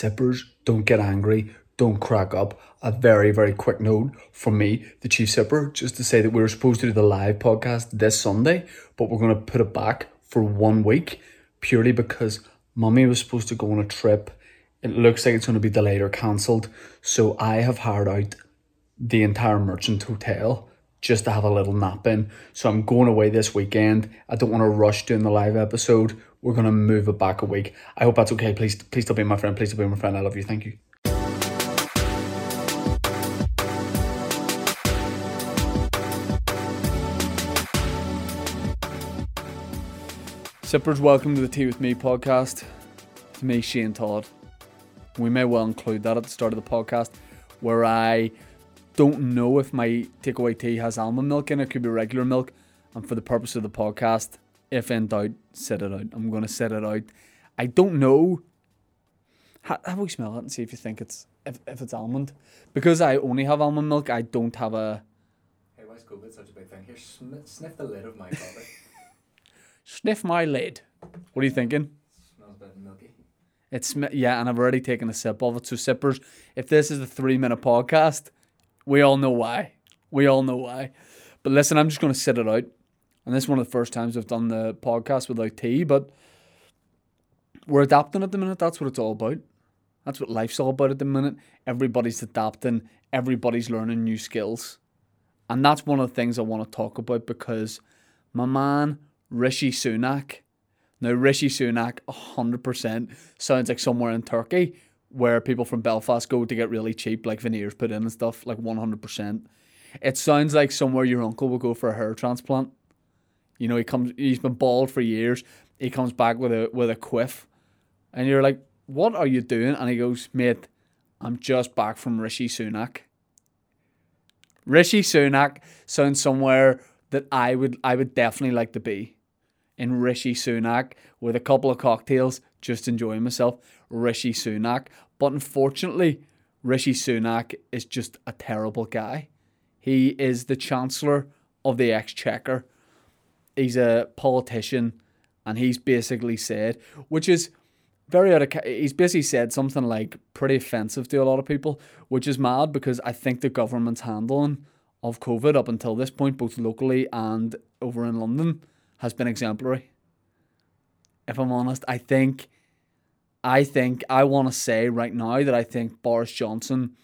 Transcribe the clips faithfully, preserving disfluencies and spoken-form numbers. sippers, don't get angry, don't crack up. A very, very quick note from me, the Chief Sipper, just to say that we were supposed to do the live podcast this Sunday, but we're going to put it back for one week purely because Mummy was supposed to go on a trip. It looks like it's going to be delayed or cancelled. So I have hired out the entire Merchant Hotel just to have a little nap in. So I'm going away this weekend. I don't want to rush doing the live episode. We're going to move it back a week. I hope that's okay. Please, please don't be my friend. Please don't be my friend. I love you. Thank you. Sippers, welcome to the Tea With Me podcast. It's me, Shane Todd. We may well include that at the start of the podcast, where I don't know if my takeaway tea has almond milk in it. It could be regular milk. And for the purpose of the podcast, if in doubt, sit it out. I'm going to sit it out. I don't know. Have a wee smell it and see if you think it's if, if it's almond. Because I only have almond milk, I don't have a... Hey, why is COVID such a big thing? Here, sn- sniff the lid of my body. Sniff my lid. What are you thinking? It smells a bit milky. It's sm- yeah, and I've already taken a sip of it. So sippers, if this is a three-minute podcast, we all know why. We all know why. But listen, I'm just going to sit it out. And this is one of the first times I've done the podcast without tea, but we're adapting at the minute. That's what it's all about. That's what life's all about at the minute. Everybody's adapting. Everybody's learning new skills. And that's one of the things I want to talk about because my man... Rishi Sunak. Now, Rishi Sunak, one hundred percent, sounds like somewhere in Turkey where people from Belfast go to get really cheap, like veneers put in and stuff, like one hundred percent. It sounds like somewhere your uncle will go for a hair transplant. You know, he comes, he's been bald for years. He comes back with a with a quiff. And you're like, what are you doing? And he goes, mate, I'm just back from Rishi Sunak. Rishi Sunak sounds somewhere that I would I would definitely like to be. In Rishi Sunak, with a couple of cocktails, just enjoying myself, Rishi Sunak. But unfortunately, Rishi Sunak is just a terrible guy. He is the Chancellor of the Exchequer. He's a politician, and he's basically said, which is very out of... He's basically said something like pretty offensive to a lot of people, which is mad because I think the government's handling of COVID up until this point, both locally and over in London, has been exemplary. If I'm honest, I think, I think, I want to say right now that I think Boris Johnson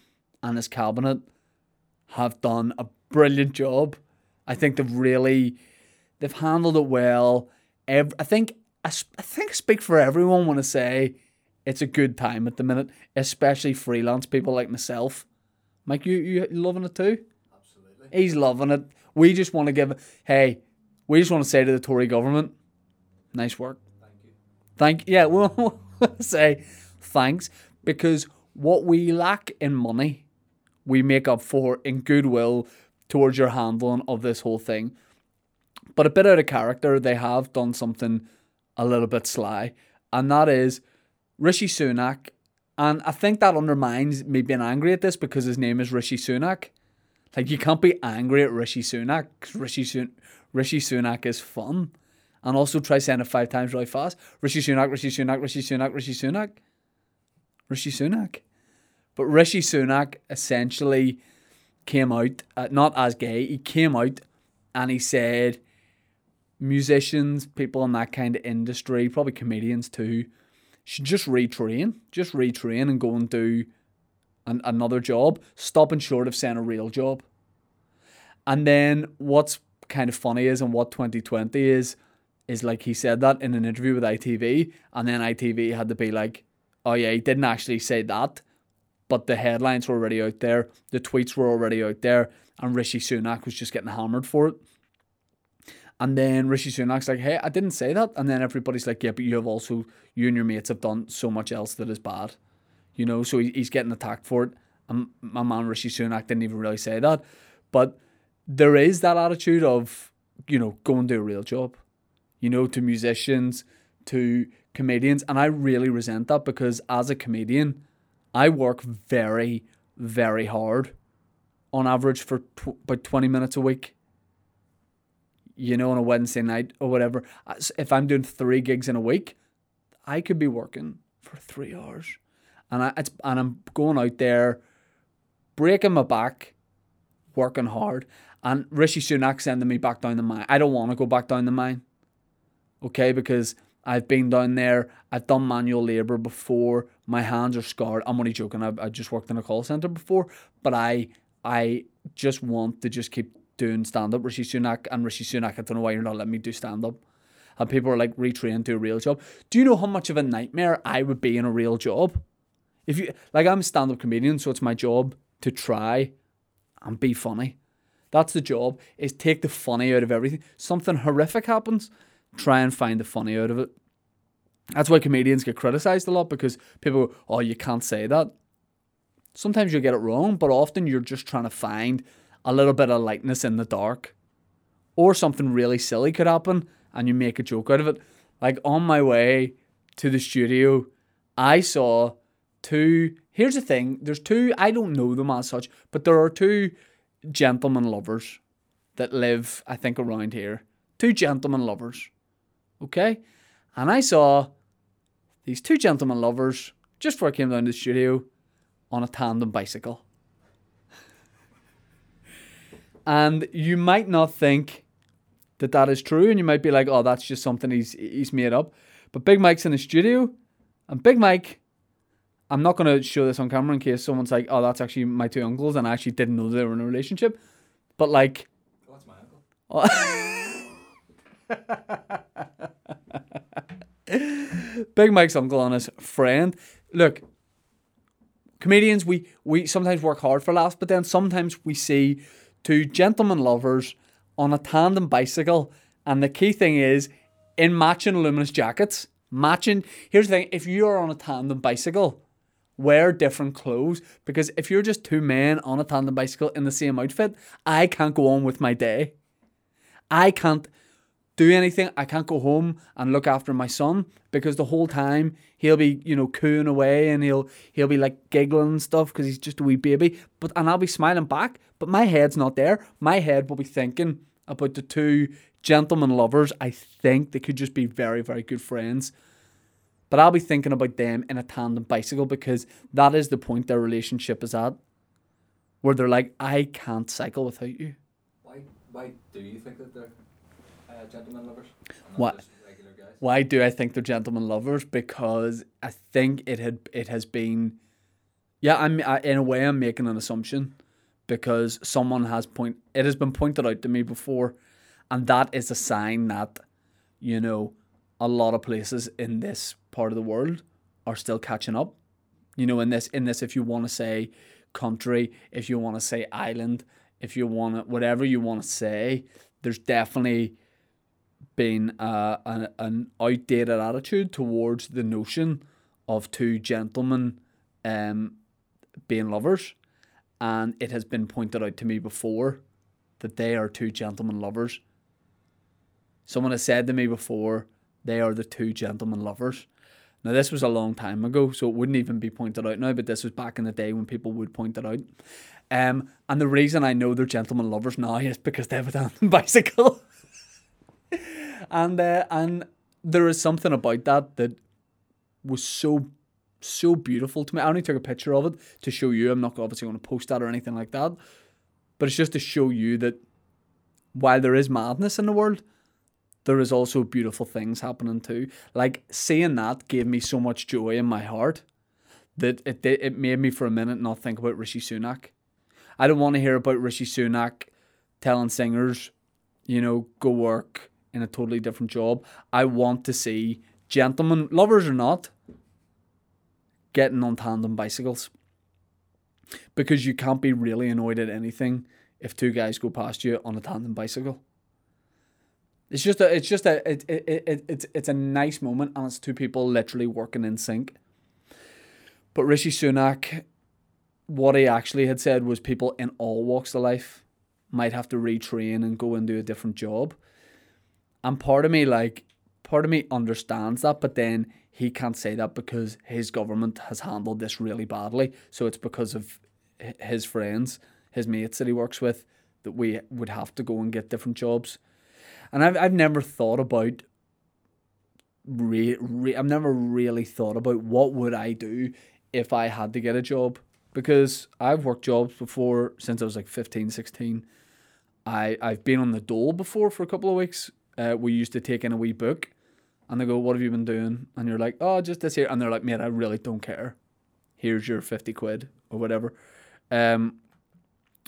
and his cabinet have done a brilliant job. I think they've really, they've handled it well. Every, I think, I, I think I speak for everyone when I say it's a good time at the minute, especially freelance people like myself. Mike, you, you loving it too? Absolutely. He's loving it. We just want to give, hey, we just want to say to the Tory government, nice work. Thank you. Thank yeah, we'll say thanks because what we lack in money, we make up for in goodwill towards your handling of this whole thing. But a bit out of character, they have done something a little bit sly, and that is Rishi Sunak. And I think that undermines me being angry at this because his name is Rishi Sunak. Like, you can't be angry at Rishi Sunak because Rishi Sunak Rishi Sunak is fun. And also try saying it five times really fast. Rishi Sunak, Rishi Sunak, Rishi Sunak, Rishi Sunak. Rishi Sunak. But Rishi Sunak essentially came out, uh, not as gay, he came out and he said musicians, people in that kind of industry, probably comedians too, should just retrain. Just retrain and go and do an- another job. Stopping short of saying a real job. And then what's kind of funny is, and what twenty twenty is, is like he said that in an interview with I T V, and then I T V had to be like, oh yeah, he didn't actually say that, but the headlines were already out there, the tweets were already out there, and Rishi Sunak was just getting hammered for it. And then Rishi Sunak's like, hey, I didn't say that, and then everybody's like, yeah, but you have also, you and your mates have done so much else that is bad, you know, so he's getting attacked for it, and my man Rishi Sunak didn't even really say that, but there is that attitude of, you know, go and do a real job, you know, to musicians, to comedians. And I really resent that because as a comedian, I work very, very hard on average for tw- about twenty minutes a week, you know, on a Wednesday night or whatever. If I'm doing three gigs in a week, I could be working for three hours. And, I, it's, and I'm going out there, breaking my back, working hard. And Rishi Sunak sending me back down the mine. I don't want to go back down the mine. Okay, because I've been down there. I've done manual labour before. My hands are scarred. I'm only joking. I've, I just worked in a call centre before. But I I just want to just keep doing stand-up. Rishi Sunak and Rishi Sunak, I don't know why you're not letting me do stand-up. And people are like, retrain to a real job. Do you know how much of a nightmare I would be in a real job? If you like, I'm a stand-up comedian, so it's my job to try and be funny. That's the job, is take the funny out of everything. Something horrific happens, try and find the funny out of it. That's why comedians get criticised a lot, because people go, oh, you can't say that. Sometimes you'll get it wrong, but often you're just trying to find a little bit of lightness in the dark. Or something really silly could happen, and you make a joke out of it. Like, on my way to the studio, I saw two... Here's the thing, there's two... I don't know them as such, but there are two... gentleman lovers that live, I think, around here. Two gentleman lovers, okay? And I saw these two gentleman lovers just before I came down to the studio on a tandem bicycle. And you might not think that that is true, and you might be like, oh, that's just something he's he's made up. But Big Mike's in the studio, and Big Mike... I'm not going to show this on camera in case someone's like, oh, that's actually my two uncles, and I actually didn't know they were in a relationship. But, like... Oh, that's my uncle. Oh. Big Mike's uncle and his friend. Look, comedians, we, we sometimes work hard for laughs, but then sometimes we see two gentlemen lovers on a tandem bicycle, and the key thing is, in matching luminous jackets, matching... Here's the thing, if you're on a tandem bicycle... Wear different clothes, because if you're just two men on a tandem bicycle in the same outfit, I can't go on with my day. I can't do anything. I can't go home and look after my son, because the whole time he'll be, you know, cooing away, and he'll he'll be like giggling and stuff because he's just a wee baby. But and I'll be smiling back, but my head's not there. My head will be thinking about the two gentlemen lovers. I think they could just be very, very good friends. But I'll be thinking about them in a tandem bicycle, because that is the point their relationship is at, where they're like, I can't cycle without you. Why Why do you think that they're uh, gentlemen lovers? Why, regular guys? Why do I think they're gentlemen lovers? Because I think it had it has been... Yeah, I'm I, in a way I'm making an assumption, because someone has point... It has been pointed out to me before, and that is a sign that, you know, a lot of places in this part of the world are still catching up. You know, in this, in this, if you want to say country, if you want to say island, if you want to, whatever you want to say, there's definitely been uh, an, an outdated attitude towards the notion of two gentlemen um, being lovers. And it has been pointed out to me before that they are two gentlemen lovers. Someone has said to me before, they are the two gentlemen lovers. Now, this was a long time ago, so it wouldn't even be pointed out now, but this was back in the day when people would point it out. Um, and the reason I know they're gentlemen lovers now is because they have a tandem bicycle. and, uh, and there is something about that that was so, so beautiful to me. I only took a picture of it to show you. I'm not obviously going to post that or anything like that. But it's just to show you that while there is madness in the world, there is also beautiful things happening too. Like, seeing that gave me so much joy in my heart that it it made me for a minute not think about Rishi Sunak. I don't want to hear about Rishi Sunak telling singers, you know, go work in a totally different job. I want to see gentlemen, lovers or not, getting on tandem bicycles. Because you can't be really annoyed at anything if two guys go past you on a tandem bicycle. It's just a, it's just a, it, it, it, it's, it's a nice moment, and it's two people literally working in sync. But Rishi Sunak, what he actually had said was people in all walks of life might have to retrain and go and do a different job. And part of me, like, part of me understands that, but then he can't say that because his government has handled this really badly. So it's because of his friends, his mates that he works with, that we would have to go and get different jobs. And I've I've never thought about, re, re, I've never really thought about what would I do if I had to get a job, because I've worked jobs before since I was like fifteen, sixteen. I, I've been on the dole before for a couple of weeks. Uh, we used to take in a wee book and they go, what have you been doing? And you're like, oh, just this here. And they're like, mate, I really don't care. Here's your fifty quid or whatever. Um,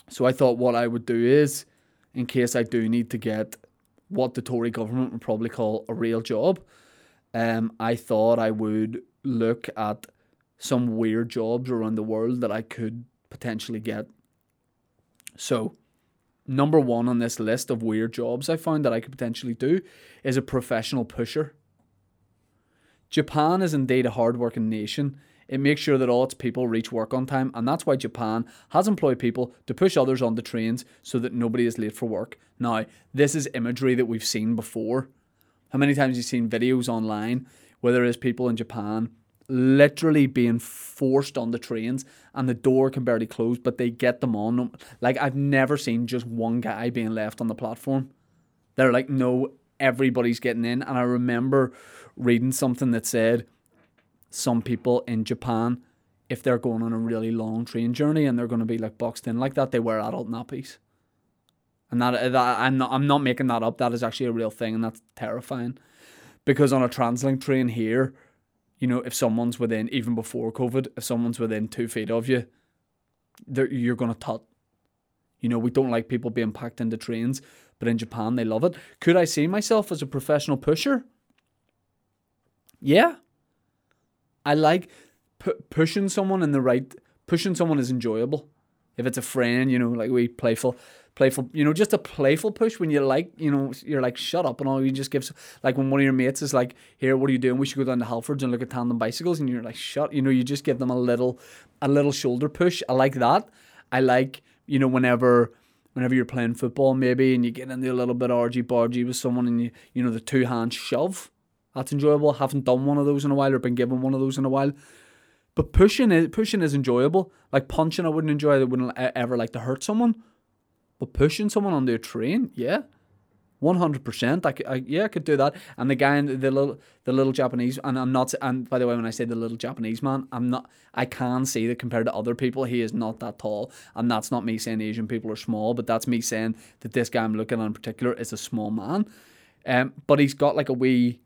so I thought what I would do is, in case I do need to get what the Tory government would probably call a real job, um, I thought I would look at some weird jobs around the world that I could potentially get. So number one on this list of weird jobs I found that I could potentially do is a professional pusher. Japan is indeed a hard-working nation. It makes sure that all its people reach work on time, and that's why Japan has employed people to push others onto trains so that nobody is late for work. Now, this is imagery that we've seen before. How many times have you seen videos online where there is people in Japan literally being forced on the trains and the door can barely close, but they get them on. Like, I've never seen just one guy being left on the platform. They're like, no, everybody's getting in. And I remember reading something that said some people in Japan, if they're going on a really long train journey and they're going to be like boxed in like that, they wear adult nappies. And that, that I'm not I'm not making that up. That is actually a real thing, and that's terrifying. Because on a TransLink train here, you know, if someone's within, even before COVID, if someone's within two feet of you, you're going to tut. You know, we don't like people being packed into trains, but in Japan, they love it. Could I see myself as a professional pusher? Yeah. I like pu- pushing someone in the right, pushing someone is enjoyable. If it's a friend, you know, like we playful, playful, you know, just a playful push when you like, you know, you're like, shut up and all, you just give, some, like when one of your mates is like, here, what are you doing? We should go down to Halfords and look at tandem bicycles. And you're like, shut, you know, you just give them a little, a little shoulder push. I like that. I like, you know, whenever, whenever you're playing football maybe, and you get into a little bit argy-bargy with someone and you, you know, the two hand shove, that's enjoyable. Haven't done one of those in a while or been given one of those in a while. But pushing is, pushing is enjoyable. Like punching, I wouldn't enjoy. I wouldn't ever like to hurt someone. But pushing someone onto a train, yeah, one hundred percent. I could, I, yeah, I could do that. And the guy in the, the little, the little Japanese, and I'm not. And by the way, when I say the little Japanese man, I'm not. I can see that compared to other people, he is not that tall. And that's not me saying Asian people are small, but that's me saying that this guy I'm looking at in particular is a small man. Um, but he's got like a wee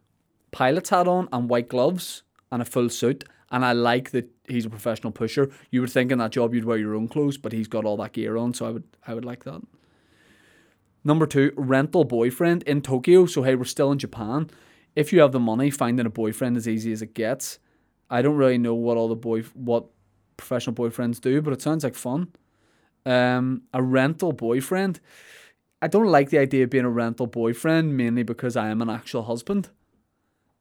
pilot's hat on and white gloves and a full suit. And I like that he's a professional pusher. You would think in that job you'd wear your own clothes, but he's got all that gear on, so I would I would like that. Number two, rental boyfriend in Tokyo. So hey, we're still in Japan. If you have the money, finding a boyfriend is easy as it gets. I don't really know what all the boy what professional boyfriends do, but it sounds like fun. Um, a rental boyfriend. I don't like the idea of being a rental boyfriend, mainly because I am an actual husband.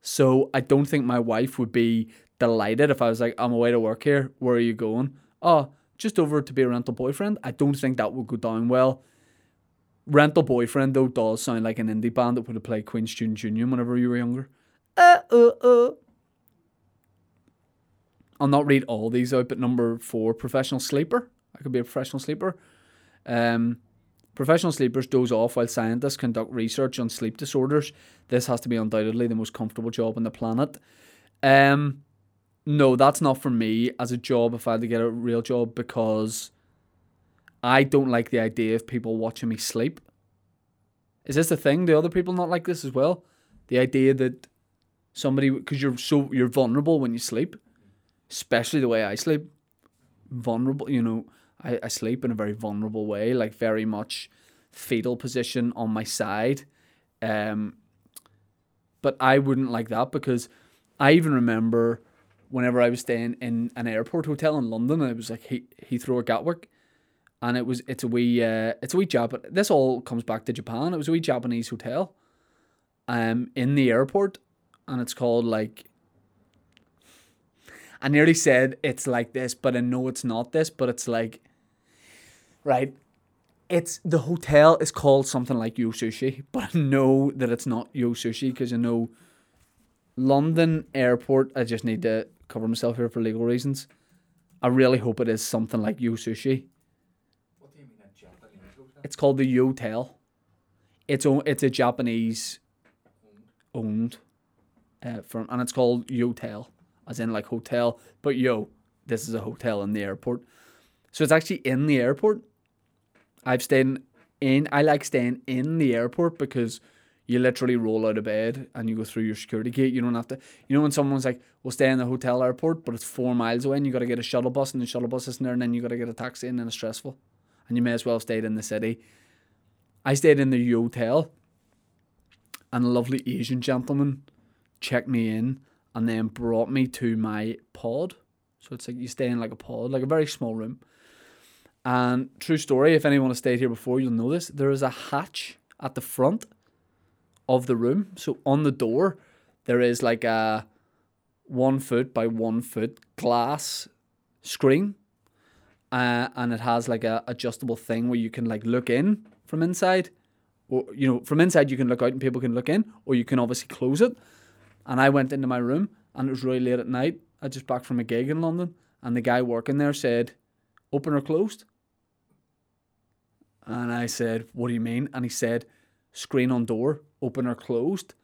So I don't think my wife would be delighted if I was like, I'm away to work here, where are you going? Oh, just over to be a rental boyfriend. I don't think that would go down well. Rental boyfriend, though, does sound like an indie band that would have played Queen Student Union whenever you were younger. Uh, uh, uh. I'll not read all these out, but number four, professional sleeper. I could be a professional sleeper. Um, professional sleepers doze off while scientists conduct research on sleep disorders. This has to be undoubtedly the most comfortable job on the planet. Um... No, that's not for me as a job if I had to get a real job, because I don't like the idea of people watching me sleep. Is this the thing? Do other people not like this as well? The idea that somebody, because you're so you're vulnerable when you sleep, especially the way I sleep. Vulnerable, you know, I, I sleep in a very vulnerable way, like very much fetal position on my side. Um, but I wouldn't like that, because I even remember whenever I was staying in an airport hotel in London, and it was like he- Heathrow or Gatwick, and it was it's a wee uh, it's a wee Japan. This all comes back to Japan. It was a wee Japanese hotel, um, in the airport, and it's called like. I nearly said it's like this, but I know it's not this. But it's like, right, it's the hotel is called something like Yo Sushi, but I know that it's not Yo Sushi, because I know London airport. I just need to cover myself here for legal reasons. I really hope it is something like Yo Sushi. What do you mean a Japanese hotel? It's called the Yotel. It's o- it's a Japanese owned uh, firm, and it's called Yotel, as in like hotel, but yo, this is a hotel in the airport. So it's actually in the airport. I've stayed in, I like staying in the airport because you literally roll out of bed and you go through your security gate. You don't have to, you know, when someone's like, we'll stay in the hotel airport, but it's four miles away and you got to get a shuttle bus, and the shuttle bus isn't there, and then you got to get a taxi, and then it's stressful. And you may as well have stayed in the city. I stayed in the Yotel, and a lovely Asian gentleman checked me in and then brought me to my pod. So it's like you stay in like a pod, like a very small room. And true story, if anyone has stayed here before, you'll know this. There is a hatch at the front of the room. So on the door, there is like a one foot by one foot glass screen. Uh, and it has like a adjustable thing where you can like look in from inside. Or, you know, from inside you can look out and people can look in, or you can obviously close it. And I went into my room, and it was really late at night. I just back from a gig in London, and the guy working there said, open or closed? And I said, what do you mean? And he said, screen on door, open or closed.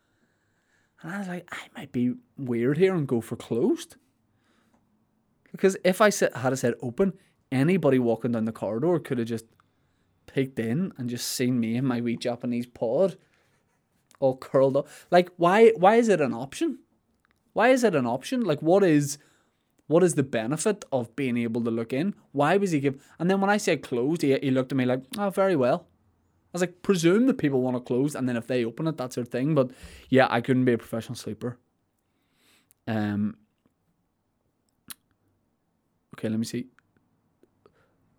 And I was like, I might be weird here and go for closed. Because if I had said open, anybody walking down the corridor could have just peeked in and just seen me in my wee Japanese pod, all curled up. Like, why why is it an option? Why is it an option? Like, what is what is the benefit of being able to look in? Why was he give? And then when I said closed, he, he looked at me like, oh, very well. I was like, presume that people want to close, and then if they open it, that's their thing. But yeah, I couldn't be a professional sleeper. Um. Okay, let me see.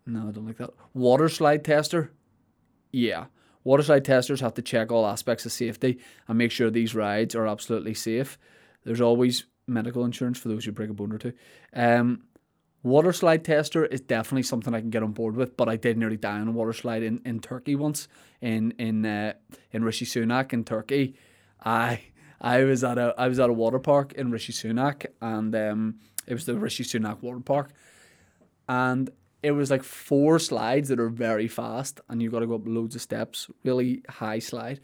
No, I don't like that. Water slide tester. Yeah. Water slide testers have to check all aspects of safety and make sure these rides are absolutely safe. There's always medical insurance for those who break a bone or two. Um, water slide tester is definitely something I can get on board with, but I did nearly die on a water slide in, in Turkey once, in in uh, in Rishi Sunak in Turkey. I I was at a I was at a water park in Rishi Sunak, and um, it was the Rishi Sunak water park, and it was like four slides that are very fast, and you've got to go up loads of steps, really high slide.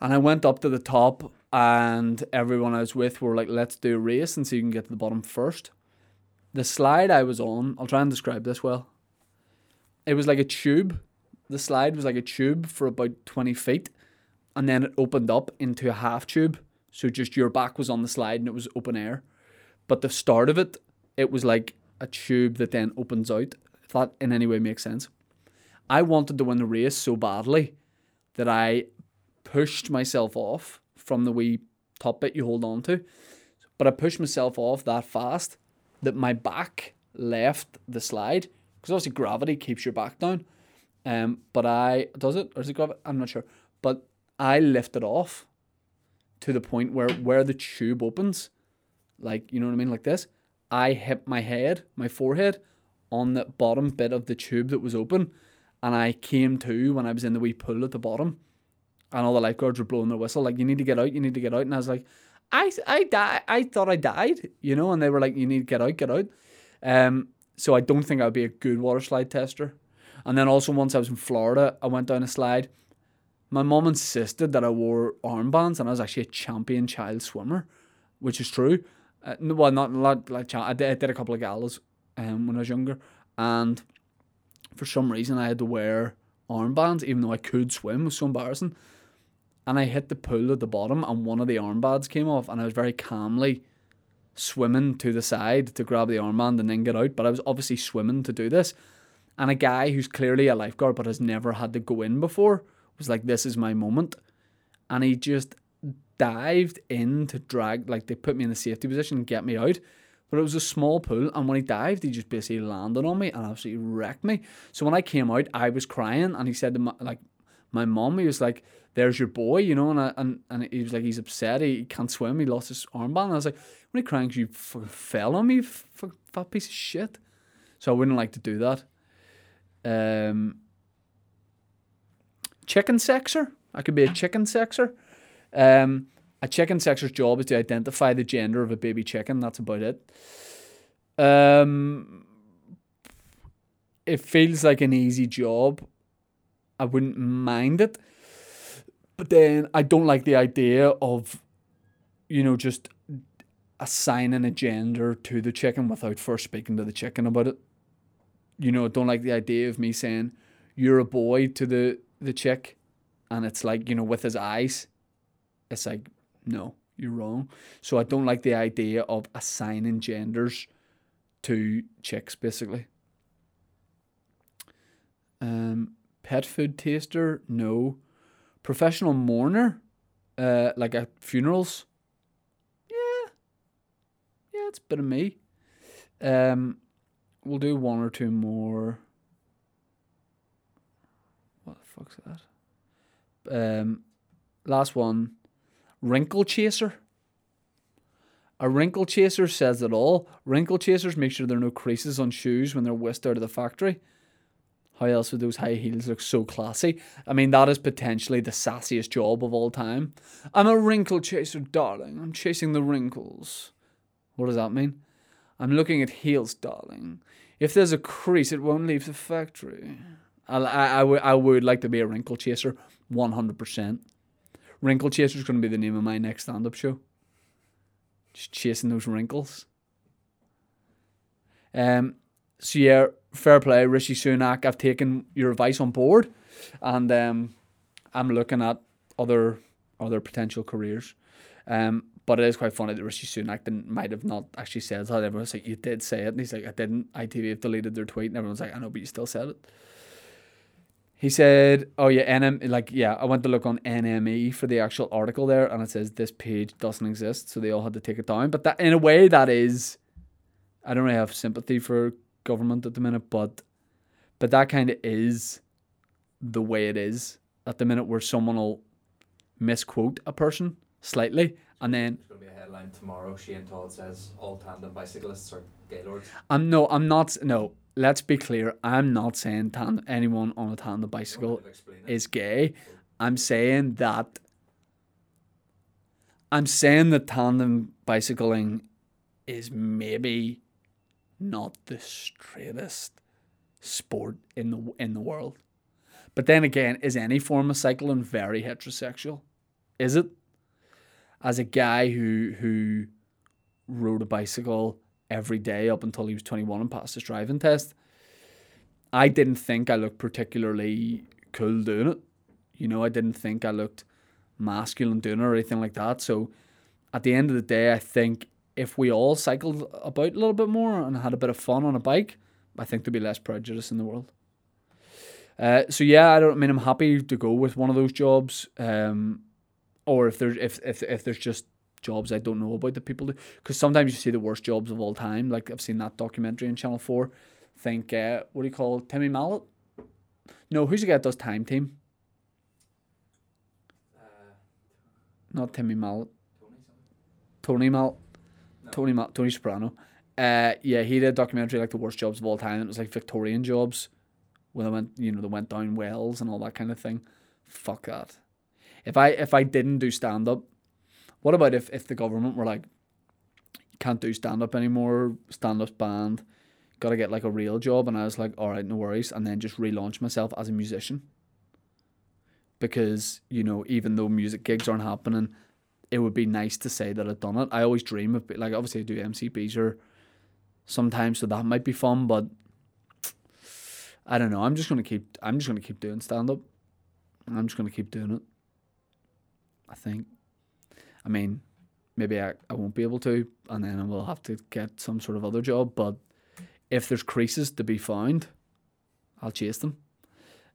And I went up to the top, and everyone I was with were like, let's do a race and see who can get to the bottom first. The slide I was on, I'll try and describe this well. It was like a tube. The slide was like a tube for about twenty feet, and then it opened up into a half tube. So just your back was on the slide and it was open air. But the start of it, it was like a tube that then opens out, if that in any way makes sense. I wanted to win the race so badly that I pushed myself off from the wee top bit you hold on to, but I pushed myself off that fast that my back left the slide, because obviously gravity keeps your back down, um, but I, does it, or is it gravity? I'm not sure, but I lifted off to the point where, where the tube opens, like, you know what I mean, like this. I hit my head, my forehead, on the bottom bit of the tube that was open, and I came to when I was in the wee pool at the bottom, and all the lifeguards were blowing their whistle, like, you need to get out, you need to get out, and I was like, I I di- I thought I died, you know, and they were like, you need to get out, get out. Um, so I don't think I would be a good water slide tester. And then also once I was in Florida, I went down a slide. My mum insisted that I wore armbands, and I was actually a champion child swimmer, which is true. Uh, well, not a lot, like, I did, I did a couple of galas um, when I was younger, and for some reason I had to wear armbands, even though I could swim. It was so embarrassing. And I hit the pool at the bottom, and one of the armbands came off, and I was very calmly swimming to the side to grab the armband and then get out, but I was obviously swimming to do this. And a guy who's clearly a lifeguard but has never had to go in before was like, this is my moment. And he just dived in to drag, like, they put me in the safety position and get me out, but it was a small pool, and when he dived, he just basically landed on me and absolutely wrecked me. So when I came out, I was crying, and he said to my, like, my mum, he was like, there's your boy, you know, and I, and, and he was like, he's upset, he, he can't swim, he lost his armband, and I was like, when he crying, you fucking fell on me, you fucking fat piece of shit. So I wouldn't like to do that. Um, chicken sexer, I could be a chicken sexer. Um, a chicken sexer's job is to identify the gender of a baby chicken. That's about it. Um, it feels like an easy job. I wouldn't mind it. But then I don't like the idea of, you know, just assigning a gender to the chicken without first speaking to the chicken about it. You know, I don't like the idea of me saying, you're a boy to the, the chick, and it's like, you know, with his eyes, it's like, no, you're wrong. So I don't like the idea of assigning genders to chicks, basically. Um, pet food taster? No. Professional mourner? Uh, like at funerals? Yeah. Yeah, it's a bit of me. Um, we'll do one or two more. What the fuck's that? Um, last one. Wrinkle chaser. A wrinkle chaser says it all. Wrinkle chasers make sure there are no creases on shoes when they're whisked out of the factory. How else would those high heels look so classy? I mean, that is potentially the sassiest job of all time. I'm a wrinkle chaser, darling. I'm chasing the wrinkles. What does that mean? I'm looking at heels, darling. If there's a crease, it won't leave the factory. I, I, I, w- I would like to be a wrinkle chaser, one hundred percent. Wrinkle chaser is going to be the name of my next stand-up show. Just chasing those wrinkles. Um. So yeah, fair play, Rishi Sunak. I've taken your advice on board, and um, I'm looking at other other potential careers. Um, but it is quite funny that Rishi Sunak didn't, might have not actually said that. Everyone's like, you did say it, and he's like, I didn't. I T V have deleted their tweet, and everyone's like, I know, but you still said it. He said, oh yeah, N M, like yeah, I went to look on N M E for the actual article there, and it says this page doesn't exist, so they all had to take it down. But that, in a way, that is, I don't really have sympathy for government at the minute, but but that kind of is the way it is at the minute, where someone will misquote a person slightly, and then there's going to be a headline tomorrow. Shane Todd says all tandem bicyclists are gaylords. I'm no, I'm not. No, let's be clear. I'm not saying tandem, anyone on a tandem bicycle is gay. I'm saying that. I'm saying that tandem bicycling is maybe not the straightest sport in the in the world. But then again, is any form of cycling very heterosexual? Is it? As a guy who who rode a bicycle every day up until he was twenty-one and passed his driving test, I didn't think I looked particularly cool doing it. You know, I didn't think I looked masculine doing it or anything like that. So at the end of the day, I think if we all cycled about a little bit more and had a bit of fun on a bike, I think there'd be less prejudice in the world. Uh, so yeah, I don't I mean I'm happy to go with one of those jobs, um, or if there's if, if if there's just jobs I don't know about that people do, because sometimes you see the worst jobs of all time. Like I've seen that documentary on Channel four. I think uh, what do you call it? Tony Mallet? No, who's the guy that does Time Team? Uh, Not Tony Mallet. Tony Mallet. Tony Ma- Tony Soprano. Uh, yeah, he did a documentary like the worst jobs of all time. It was like Victorian jobs, where they went, you know, they went down wells and all that kind of thing. Fuck that. If I if I didn't do stand up, what about if, if the government were like, can't do stand up anymore, stand up's banned, gotta get like a real job, and I was like, all right, no worries, and then just relaunch myself as a musician. Because, you know, even though music gigs aren't happening, it would be nice to say that I've done it. I always dream of, like, obviously I do M C Bs or sometimes, so that might be fun, but I don't know. I'm just going to keep, I'm just going to keep doing stand-up. I'm just going to keep doing it, I think. I mean, maybe I, I won't be able to, and then I will have to get some sort of other job, but if there's creases to be found, I'll chase them.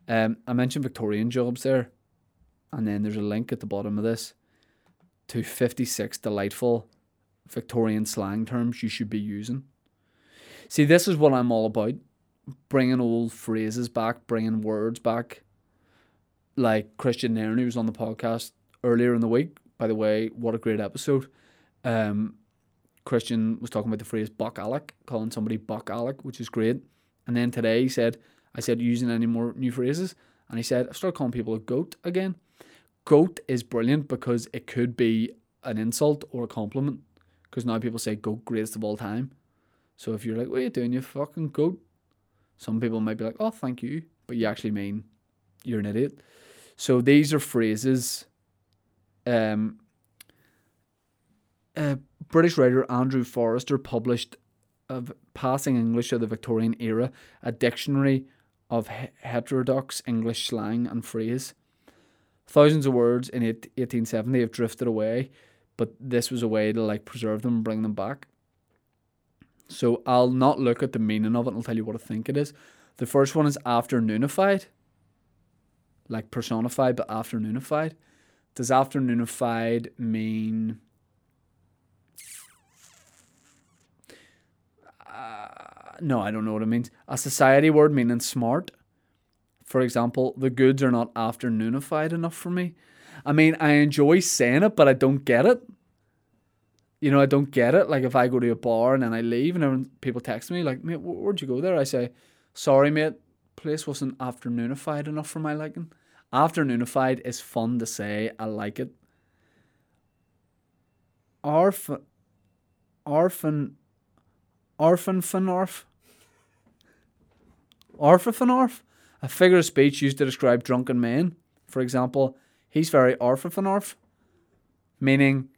Um, I mentioned Victorian jobs there, and then there's a link at the bottom of this to fifty-six delightful Victorian slang terms you should be using. See, this is what I'm all about. Bringing old phrases back, bringing words back. Like Christian Nairn, who was on the podcast earlier in the week. By the way, what a great episode. Um, Christian was talking about the phrase buck Alec, calling somebody buck Alec, which is great. And then today he said, I said, using any more new phrases? And he said, I've started calling people a goat again. Goat is brilliant because it could be an insult or a compliment, because now people say goat, greatest of all time. So if you're like, what are you doing, you fucking goat? Some people might be like, oh, thank you, but you actually mean you're an idiot. So these are phrases um, uh, British writer Andrew Forrester published of Passing English of the Victorian Era, a dictionary of he- heterodox English slang and phrase. Thousands of words in eighteen seventy have drifted away, but this was a way to like preserve them and bring them back. So I'll not look at the meaning of it, and I'll tell you what I think it is. The first one is afternoonified, like personified, but afternoonified. Does afternoonified mean... Uh, no, I don't know what it means. A society word meaning smart. For example, the goods are not afternoonified enough for me. I mean, I enjoy saying it, but I don't get it. You know, I don't get it. Like, if I go to a bar and then I leave and everyone, people text me, like, mate, where'd you go there? I say, sorry, mate, place wasn't afternoonified enough for my liking. Afternoonified is fun to say. I like it. Orphan... Orphan... Orphan Fanorf. Orphan Fanorf. A figure of speech used to describe drunken men. For example, he's very Orphan Fanorf, meaning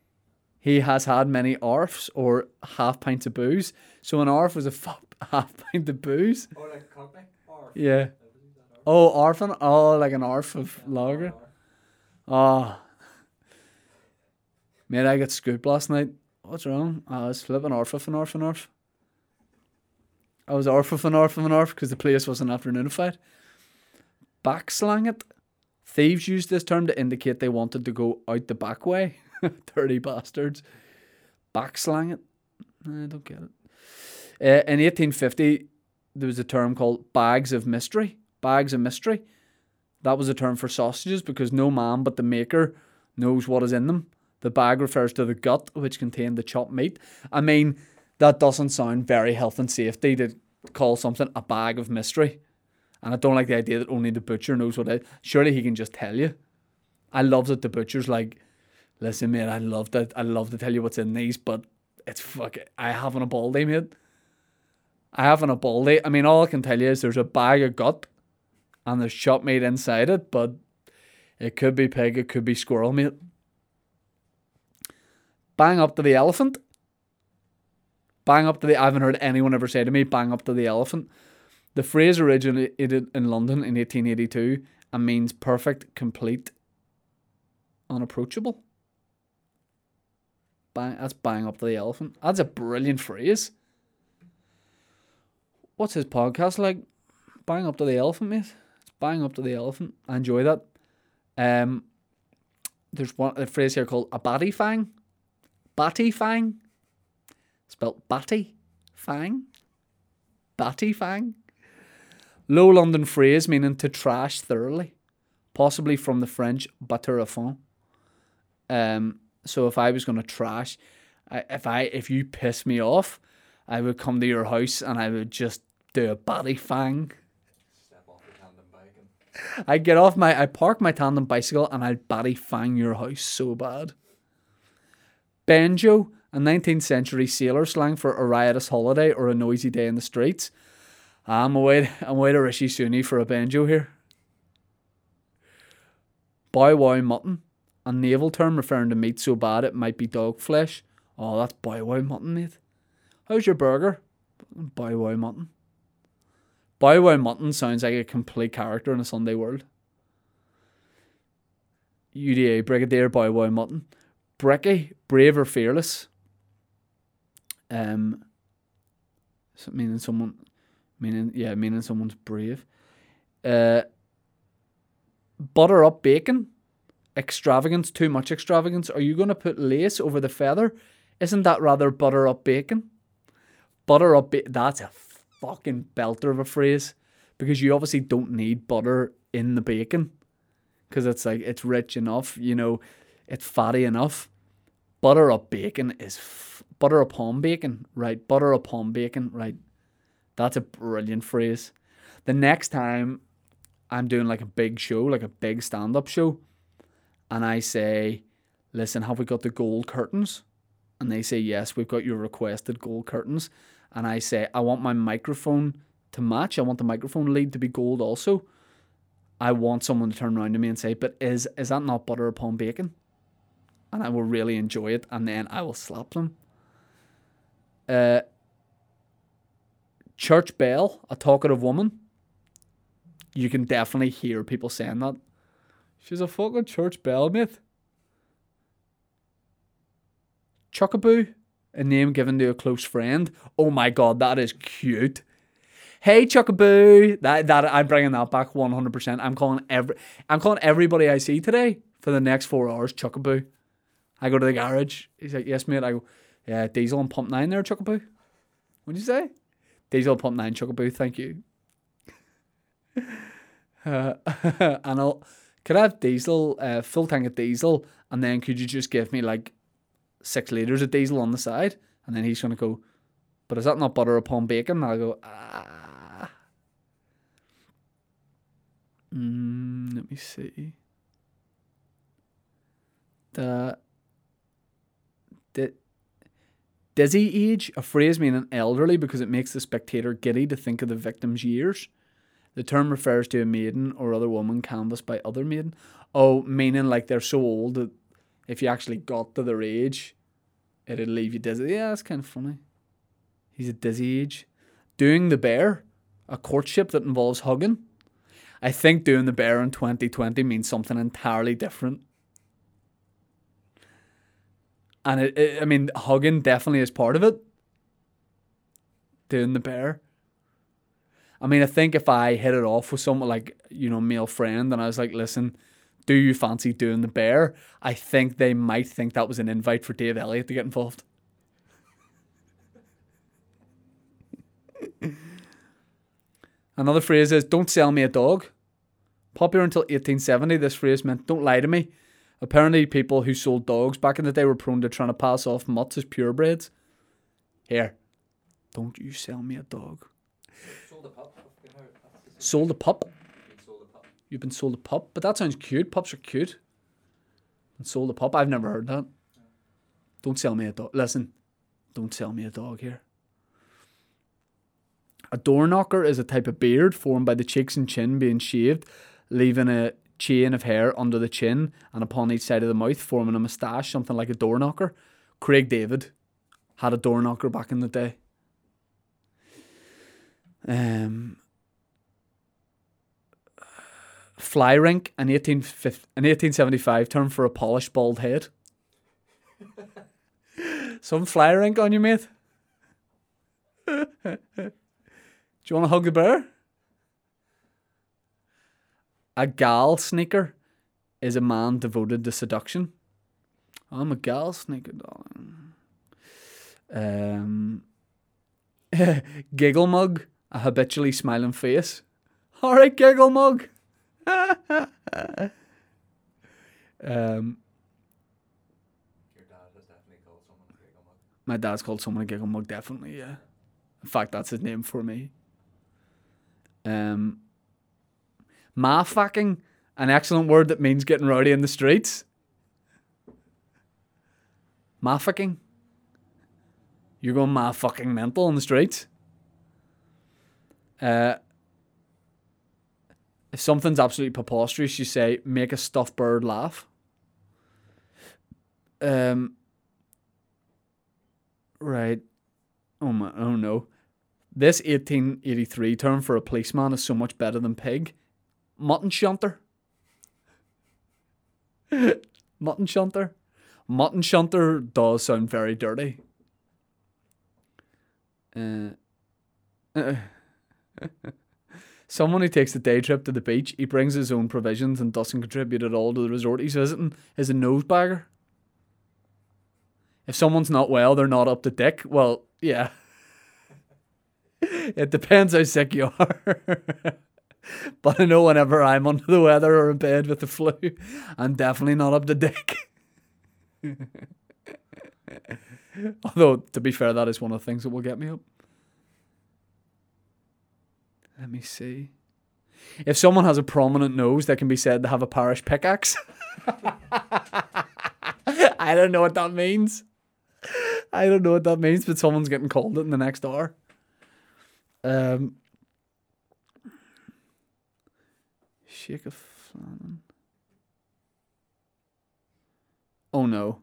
he has had many arfs or half pints of booze. So an arf was a f- half pint of booze. Or like a cockney arf. Yeah. Oh, orphan. Oh, like an arf of yeah, lager. Oh. Mate, I got scooped last night. What's wrong? I was flipping Orphan Fanorf and Orph. I was orf of an orf of an orf because the place wasn't afternoonified. Backslang it. Thieves used this term to indicate they wanted to go out the back way. Dirty bastards. Backslang it. I don't get it. Uh, in eighteen fifty, there was a term called bags of mystery. Bags of mystery. That was a term for sausages because no man but the maker knows what is in them. The bag refers to the gut which contained the chopped meat. I mean... That doesn't sound very health and safety to call something a bag of mystery. And I don't like the idea that only the butcher knows what it is. Surely he can just tell you. I love that the butcher's like, listen, mate, I love that. I love to tell you what's in these, but it's fucking, I haven't a ball day, mate. I haven't a ball day. I mean, all I can tell you is there's a bag of gut and there's chopped meat inside it, but it could be pig, it could be squirrel, mate. Bang up to the elephant. Bang up to the... I haven't heard anyone ever say to me, bang up to the elephant. The phrase originated in London in eighteen eighty-two and means perfect, complete, unapproachable. Bang, that's bang up to the elephant. That's a brilliant phrase. What's his podcast like? Bang up to the elephant, mate. It's bang up to the elephant. I enjoy that. Um, There's one a phrase here called a batty fang. Batty fang. Spelt batty, fang, batty fang. Low London phrase meaning to trash thoroughly, possibly from the French battre à fond. Um, so if I was going to trash, I, if I if you piss me off, I would come to your house and I would just do a batty fang. Step off your tandem bike. I get off my I park my tandem bicycle and I'd batty fang your house so bad. Benjo. A nineteenth century sailor slang for a riotous holiday or a noisy day in the streets. I'm away, I'm away to Rishi Sunak for a benjo here. Bow wow mutton. A naval term referring to meat so bad it might be dog flesh. Oh, that's bow wow mutton, mate. How's your burger? Bow wow mutton. Bow wow mutton sounds like a complete character in a Sunday World. U D A, Brigadier Bow wow mutton. Bricky, brave or fearless. Um, meaning someone, meaning yeah, meaning someone's brave. Uh, butter up bacon, extravagance, too much extravagance. Are you going to put lace over the feather? Isn't that rather butter up bacon? Butter up bacon. That's a fucking belter of a phrase because you obviously don't need butter in the bacon because it's like it's rich enough, you know, it's fatty enough. Butter up bacon is... F- butter upon bacon, right? Butter upon bacon, right? That's a brilliant phrase. The next time I'm doing like a big show, like a big stand-up show, and I say, listen, have we got the gold curtains? And they say, yes, we've got your requested gold curtains. And I say, I want my microphone to match. I want the microphone lead to be gold also. I want someone to turn around to me and say, but is is that not butter upon bacon? and I will really enjoy it, and then I will slap them. Uh, church bell, a talkative woman. You can definitely hear people saying that. She's a fucking church bell, mate. Chuckaboo, a name given to a close friend. Oh my God, that is cute. Hey, Chuckaboo. That that I'm bringing that back one hundred percent. I'm calling every, I'm calling everybody I see today for the next four hours Chuckaboo. I go to the garage. He's like, yes, mate. I go, yeah, diesel and pump nine there, Chuckaboo. What'd you say? Diesel pump nine, Chuckaboo. Thank you. uh, and I'll, could I have diesel, uh, full tank of diesel, and then could you just give me like six litres of diesel on the side? And then he's going to go, but is that not butter upon bacon? And I'll go, ah. Mm, let me see. The, the dizzy age, a phrase meaning elderly because it makes the spectator giddy to think of the victim's years. The term refers to a maiden or other woman canvassed by other maiden. Oh, meaning like they're so old that if you actually got to their age, it'd leave you dizzy. Yeah, that's kind of funny. He's a dizzy age. Doing the bear, a courtship that involves hugging. I think doing the bear in twenty twenty means something entirely different. And it, it, I mean, hugging definitely is part of it. Doing the bear. I mean, I think if I hit it off with someone like, you know, male friend, and I was like, listen, do you fancy doing the bear? I think they might think that was an invite for Dave Elliott to get involved. Another phrase is, don't sell me a dog. Popular until eighteen seventy, this phrase meant, don't lie to me. Apparently, people who sold dogs back in the day were prone to trying to pass off mutts as purebreds. Here, don't you sell me a dog. Sold a pup. Sold a pup? You've been sold a pup? But that sounds cute. Pups are cute. And sold a pup? I've never heard that. No. Don't sell me a dog. Listen, don't sell me a dog here. A door knocker is a type of beard formed by the cheeks and chin being shaved, leaving a chain of hair under the chin and upon each side of the mouth, forming a moustache, something like a door knocker. Craig David had a door knocker back in the day. Um, fly rink, an eighteen seventy-five term for a polished bald head. Some fly rink on you, mate. Do you want to hug the bear? A gal sneaker is a man devoted to seduction. I'm a gal sneaker, darling. Um, giggle mug. A habitually smiling face. All right, giggle mug. um, Your dad has definitely called someone a giggle mug. My dad's called someone a giggle mug, definitely, yeah. In fact, that's his name for me. Um, Mafacking, an excellent word that means getting rowdy in the streets. Mafacking. You're going mafacking mental on the streets. Uh, if something's absolutely preposterous, you say, make a stuffed bird laugh. Um, right. Oh, my, oh no. This eighteen eighty-three term for a policeman is so much better than pig. Mutton shunter. Mutton shunter. Mutton shunter does sound very dirty. Uh... uh Someone who takes a day trip to the beach, he brings his own provisions and doesn't contribute at all to the resort he's visiting, is a nosebagger. If someone's not well, they're not up to dick. Well, yeah. It depends how sick you are. But I know whenever I'm under the weather or in bed with the flu, I'm definitely not up to dick. Although, to be fair, that is one of the things that will get me up. Let me see. If someone has a prominent nose, they can be said to have a parish pickaxe. I don't know what that means. I don't know what that means, but someone's getting called it in the next hour. Um, shake a flan. oh no.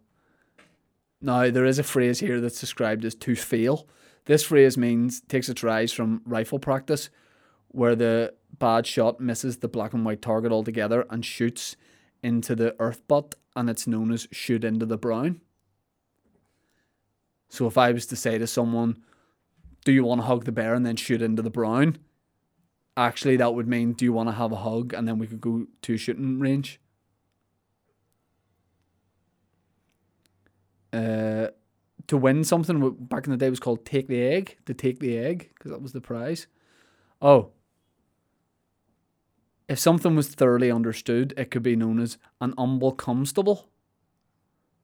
Now, there is a phrase here that's described as to fail. This phrase means, takes its rise from rifle practice, where the bad shot misses the black and white target altogether and shoots into the earth butt, and it's known as shoot into the brown. So if I was to say to someone, do you want to hug the bear and then shoot into the brown? Actually, that would mean, do you want to have a hug and then we could go to shooting range? Uh, to win something back in the day was called take the egg, to take the egg, because that was the prize. Oh. If something was thoroughly understood, it could be known as an humble cum stubble.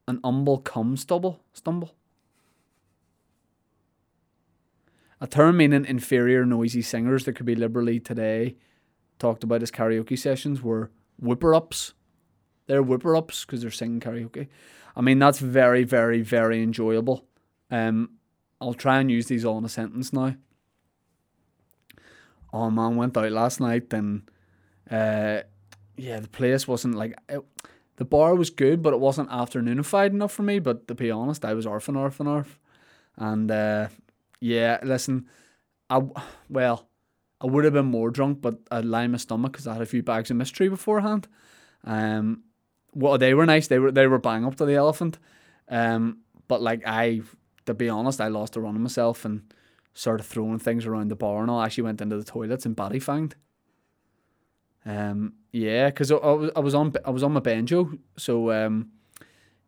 An humble cum stubble, stumble. A term meaning inferior, noisy singers that could be liberally today talked about as karaoke sessions were whipper-ups. They're whipper-ups because they're singing karaoke. I mean, that's very, very, very enjoyable. Um, I'll try and use these all in a sentence now. Oh, man, went out last night and, uh, yeah, the place wasn't like... It, the bar was good, but it wasn't afternoonified enough for me. But to be honest, I was arf and arf and arf. And, uh, yeah, listen, I, well, I would have been more drunk, but I'd lie in my stomach because I had a few bags of mystery beforehand. Um, well, they were nice. They were they were bang up to the elephant. Um, but like I, to be honest, I lost a run of myself and started throwing things around the bar and all. I actually went into the toilets and body fanged. Um, yeah, because I, I was on I was on my banjo, so um,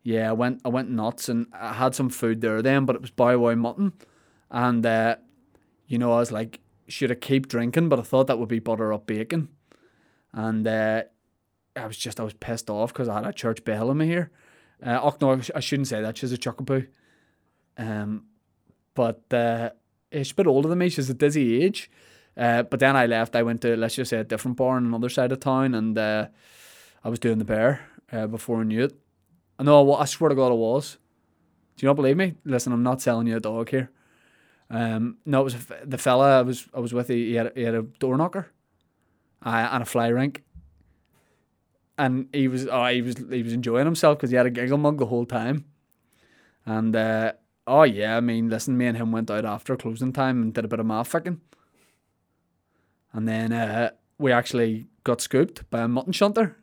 yeah, I went I went nuts and I had some food there then, but it was bow wow mutton, and uh, you know I was like, should I keep drinking? But I thought that would be butter up bacon, and. Uh, I was just, I was pissed off because I had a church bell in my ear. Uh, oh, no, I shouldn't say that. She's a chuckapoo. Um, but uh, she's a bit older than me. She's a dizzy age. Uh, but then I left. I went to, let's just say, a different bar on another side of town. And uh, I was doing the bear uh, before I knew it. I know, I swear to God I was. Do you not believe me? Listen, I'm not selling you a dog here. Um, no, it was the fella I was I was with. He had, he had a door knocker uh, and a fly rink. And he was, oh, he was, he was enjoying himself because he had a giggle mug the whole time. And uh, oh yeah, I mean, listen, me and him went out after closing time and did a bit of mouth ficking. And then uh, we actually got scooped by a mutton shunter.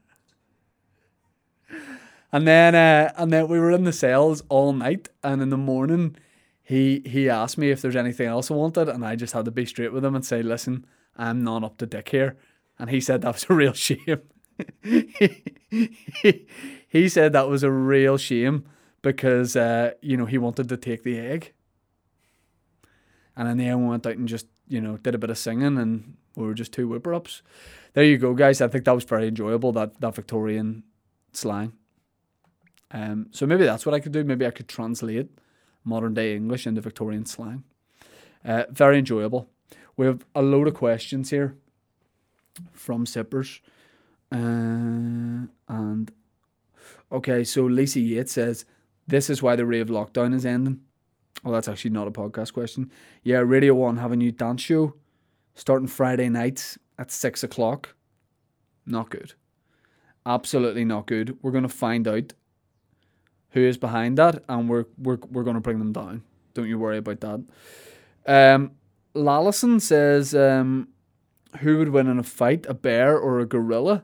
And then, uh, and then we were in the cells all night. And in the morning, he he asked me if there's anything else I wanted, and I just had to be straight with him and say, listen, I'm not up to dick here. And he said that was a real shame. he, he, he said that was a real shame because uh, you know he wanted to take the egg, and in the end we went out and just you know did a bit of singing and we were just two whipper ups. There you go, guys. I think that was very enjoyable, that that Victorian slang. Um, so maybe that's what I could do. Maybe I could translate modern day English into Victorian slang. Uh, very enjoyable. We have a load of questions here from Sippers. Uh, and okay, so Lisa Yates says this is why the rave lockdown is ending. Oh, that's actually not a podcast question. Yeah, Radio One have a new dance show starting Friday nights at six o'clock. Not good. Absolutely not good. We're gonna find out who is behind that, and we're we're we're gonna bring them down. Don't you worry about that. Um, Lallison says, um, who would win in a fight, a bear or a gorilla?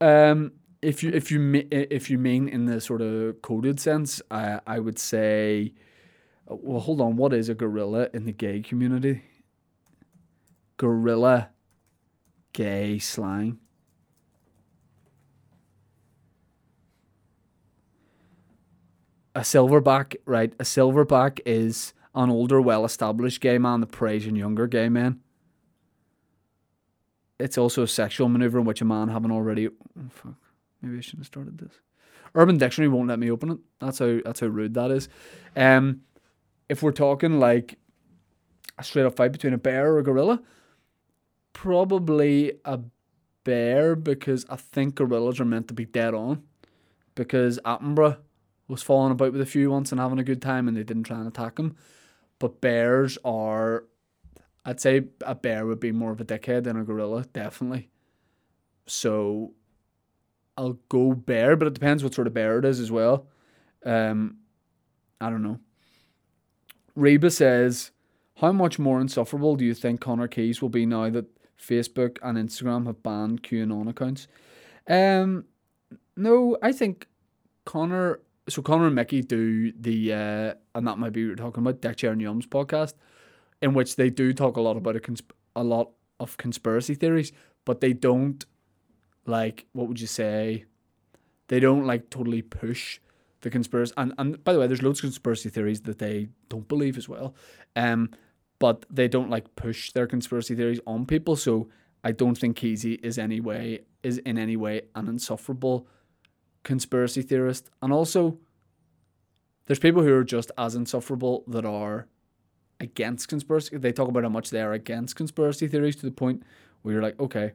Um, if you if you if you mean in the sort of coded sense, I I would say, well, hold on. What is a gorilla in the gay community? Gorilla, gay slang. A silverback, right? A silverback is an older, well-established gay man that preys on younger gay men. It's also a sexual maneuver in which a man haven't already... Oh, fuck. Maybe I shouldn't have started this. Urban Dictionary won't let me open it. That's how that's how rude that is. Um, if we're talking like a straight-up fight between a bear or a gorilla, probably a bear, because I think gorillas are meant to be dead on. Because Attenborough was falling about with a few once and having a good time and they didn't try and attack him. But bears are... I'd say a bear would be more of a dickhead than a gorilla, definitely. So I'll go bear, but it depends what sort of bear it is as well. Um, I don't know. Reba says, how much more insufferable do you think Connor Keys will be now that Facebook and Instagram have banned QAnon accounts? Um, no, I think Connor... So Connor and Mickey do the... Uh, and that might be what we're talking about, Deck Chair and Yum's podcast, in which they do talk a lot about a, consp- a lot of conspiracy theories, but they don't, like, what would you say... They don't, like, totally push the conspiracy... And, and by the way, there's loads of conspiracy theories that they don't believe as well. Um... But they don't, like, push their conspiracy theories on people, so I don't think Kesey is any way is in any way an insufferable conspiracy theorist. And also, there's people who are just as insufferable that are against conspiracy. They talk about how much they are against conspiracy theories to the point where you're like, okay.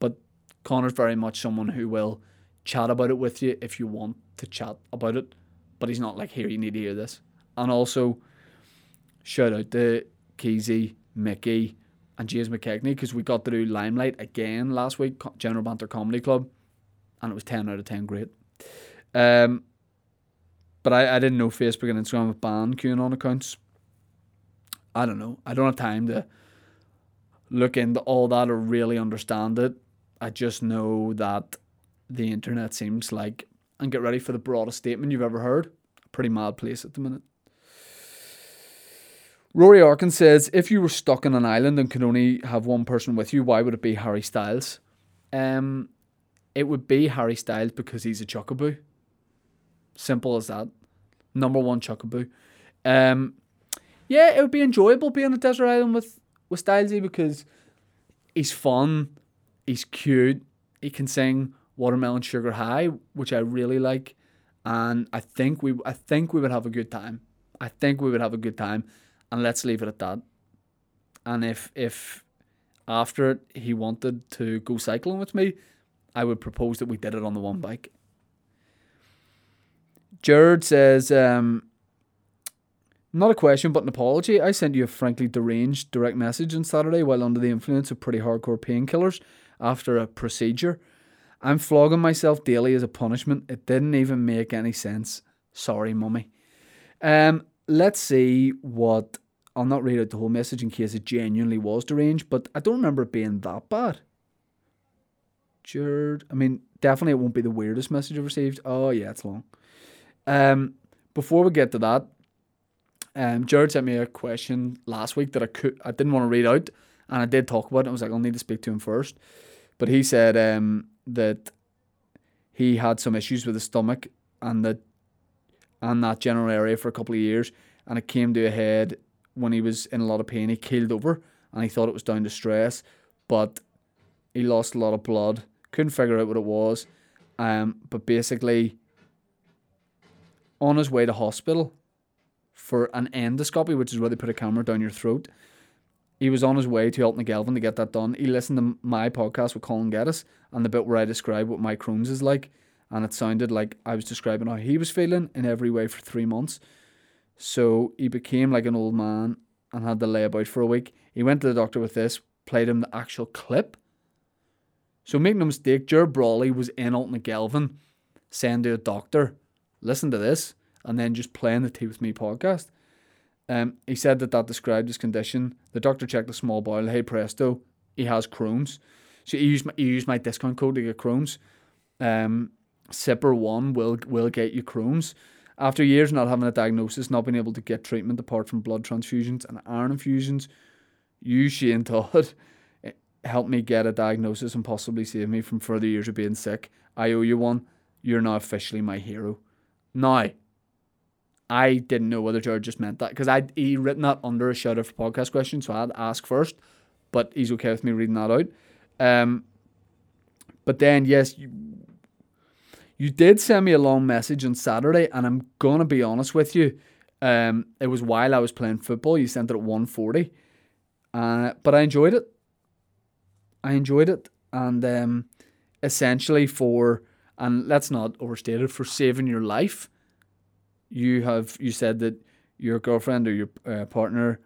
But Connor's very much someone who will chat about it with you if you want to chat about it, but he's not like, here, you need to hear this. And also, shout out to Kesey, Mickey, and James McKechnie, because we got to do Limelight again last week, General Banter Comedy Club, and it was ten out of ten great. Um, but I, I didn't know Facebook and Instagram have banned QAnon accounts. I don't know. I don't have time to look into all that or really understand it. I just know that the internet seems like, and get ready for the broadest statement you've ever heard, a pretty mad place at the minute. Rory Arkin says, if you were stuck on an island and could only have one person with you, why would it be Harry Styles? Um, it would be Harry Styles because he's a chuckaboo. Simple as that. Number one chuckaboo. Um, yeah, it would be enjoyable being on a desert island with, with Stylesy because he's fun, he's cute, he can sing Watermelon Sugar High, which I really like, and I think we, I think we would have a good time. I think we would have a good time. And let's leave it at that. And if if after it he wanted to go cycling with me, I would propose that we did it on the one bike. Jared says, um, not a question but an apology. I sent you a frankly deranged direct message on Saturday while under the influence of pretty hardcore painkillers after a procedure. I'm flogging myself daily as a punishment. It didn't even make any sense. Sorry, mummy. Um... Let's see what... I'll not read out the whole message in case it genuinely was deranged, but I don't remember it being that bad. Jared... I mean, definitely it won't be the weirdest message I've received. Oh, yeah, it's long. Um, before we get to that, um, Jared sent me a question last week that I could, I didn't want to read out, and I did talk about it. I was like, I'll need to speak to him first. But he said um, that he had some issues with his stomach and that and that general area for a couple of years, and it came to a head when he was in a lot of pain. He keeled over, and he thought it was down to stress, but he lost a lot of blood, couldn't figure out what it was, um, but basically, on his way to hospital for an endoscopy, which is where they put a camera down your throat, he was on his way to Elton Galvin to get that done. He listened to my podcast with Colin Geddes, and the bit where I describe what my Crohn's is like, and it sounded like I was describing how he was feeling in every way for three months. So he became like an old man and had to lay about for a week. He went to the doctor with this, played him the actual clip. So make no mistake, Ger Brawley was in Alton Galvin saying to a doctor, listen to this, and then just playing the Tea With Me podcast. Um, he said that that described his condition. The doctor checked the small bowel. Hey presto, he has Crohn's. So he used my, he used my discount code to get Crohn's. Um... Sipper one will will get you Crohn's. After years not having a diagnosis, not being able to get treatment apart from blood transfusions and iron infusions, you, Shane Todd, helped me get a diagnosis and possibly save me from further years of being sick. I owe you one. You're now officially my hero. Now, I didn't know whether Jared just meant that, because I'd he written that under a shout out for podcast question, so I had to ask first, but he's okay with me reading that out. Um, but then, yes... You, You did send me a long message on Saturday, and I'm going to be honest with you. Um, it was while I was playing football. You sent it at one forty. Uh, but I enjoyed it. I enjoyed it. And um, essentially for, and let's not overstate it, for saving your life, you have you said that your girlfriend or your uh, partner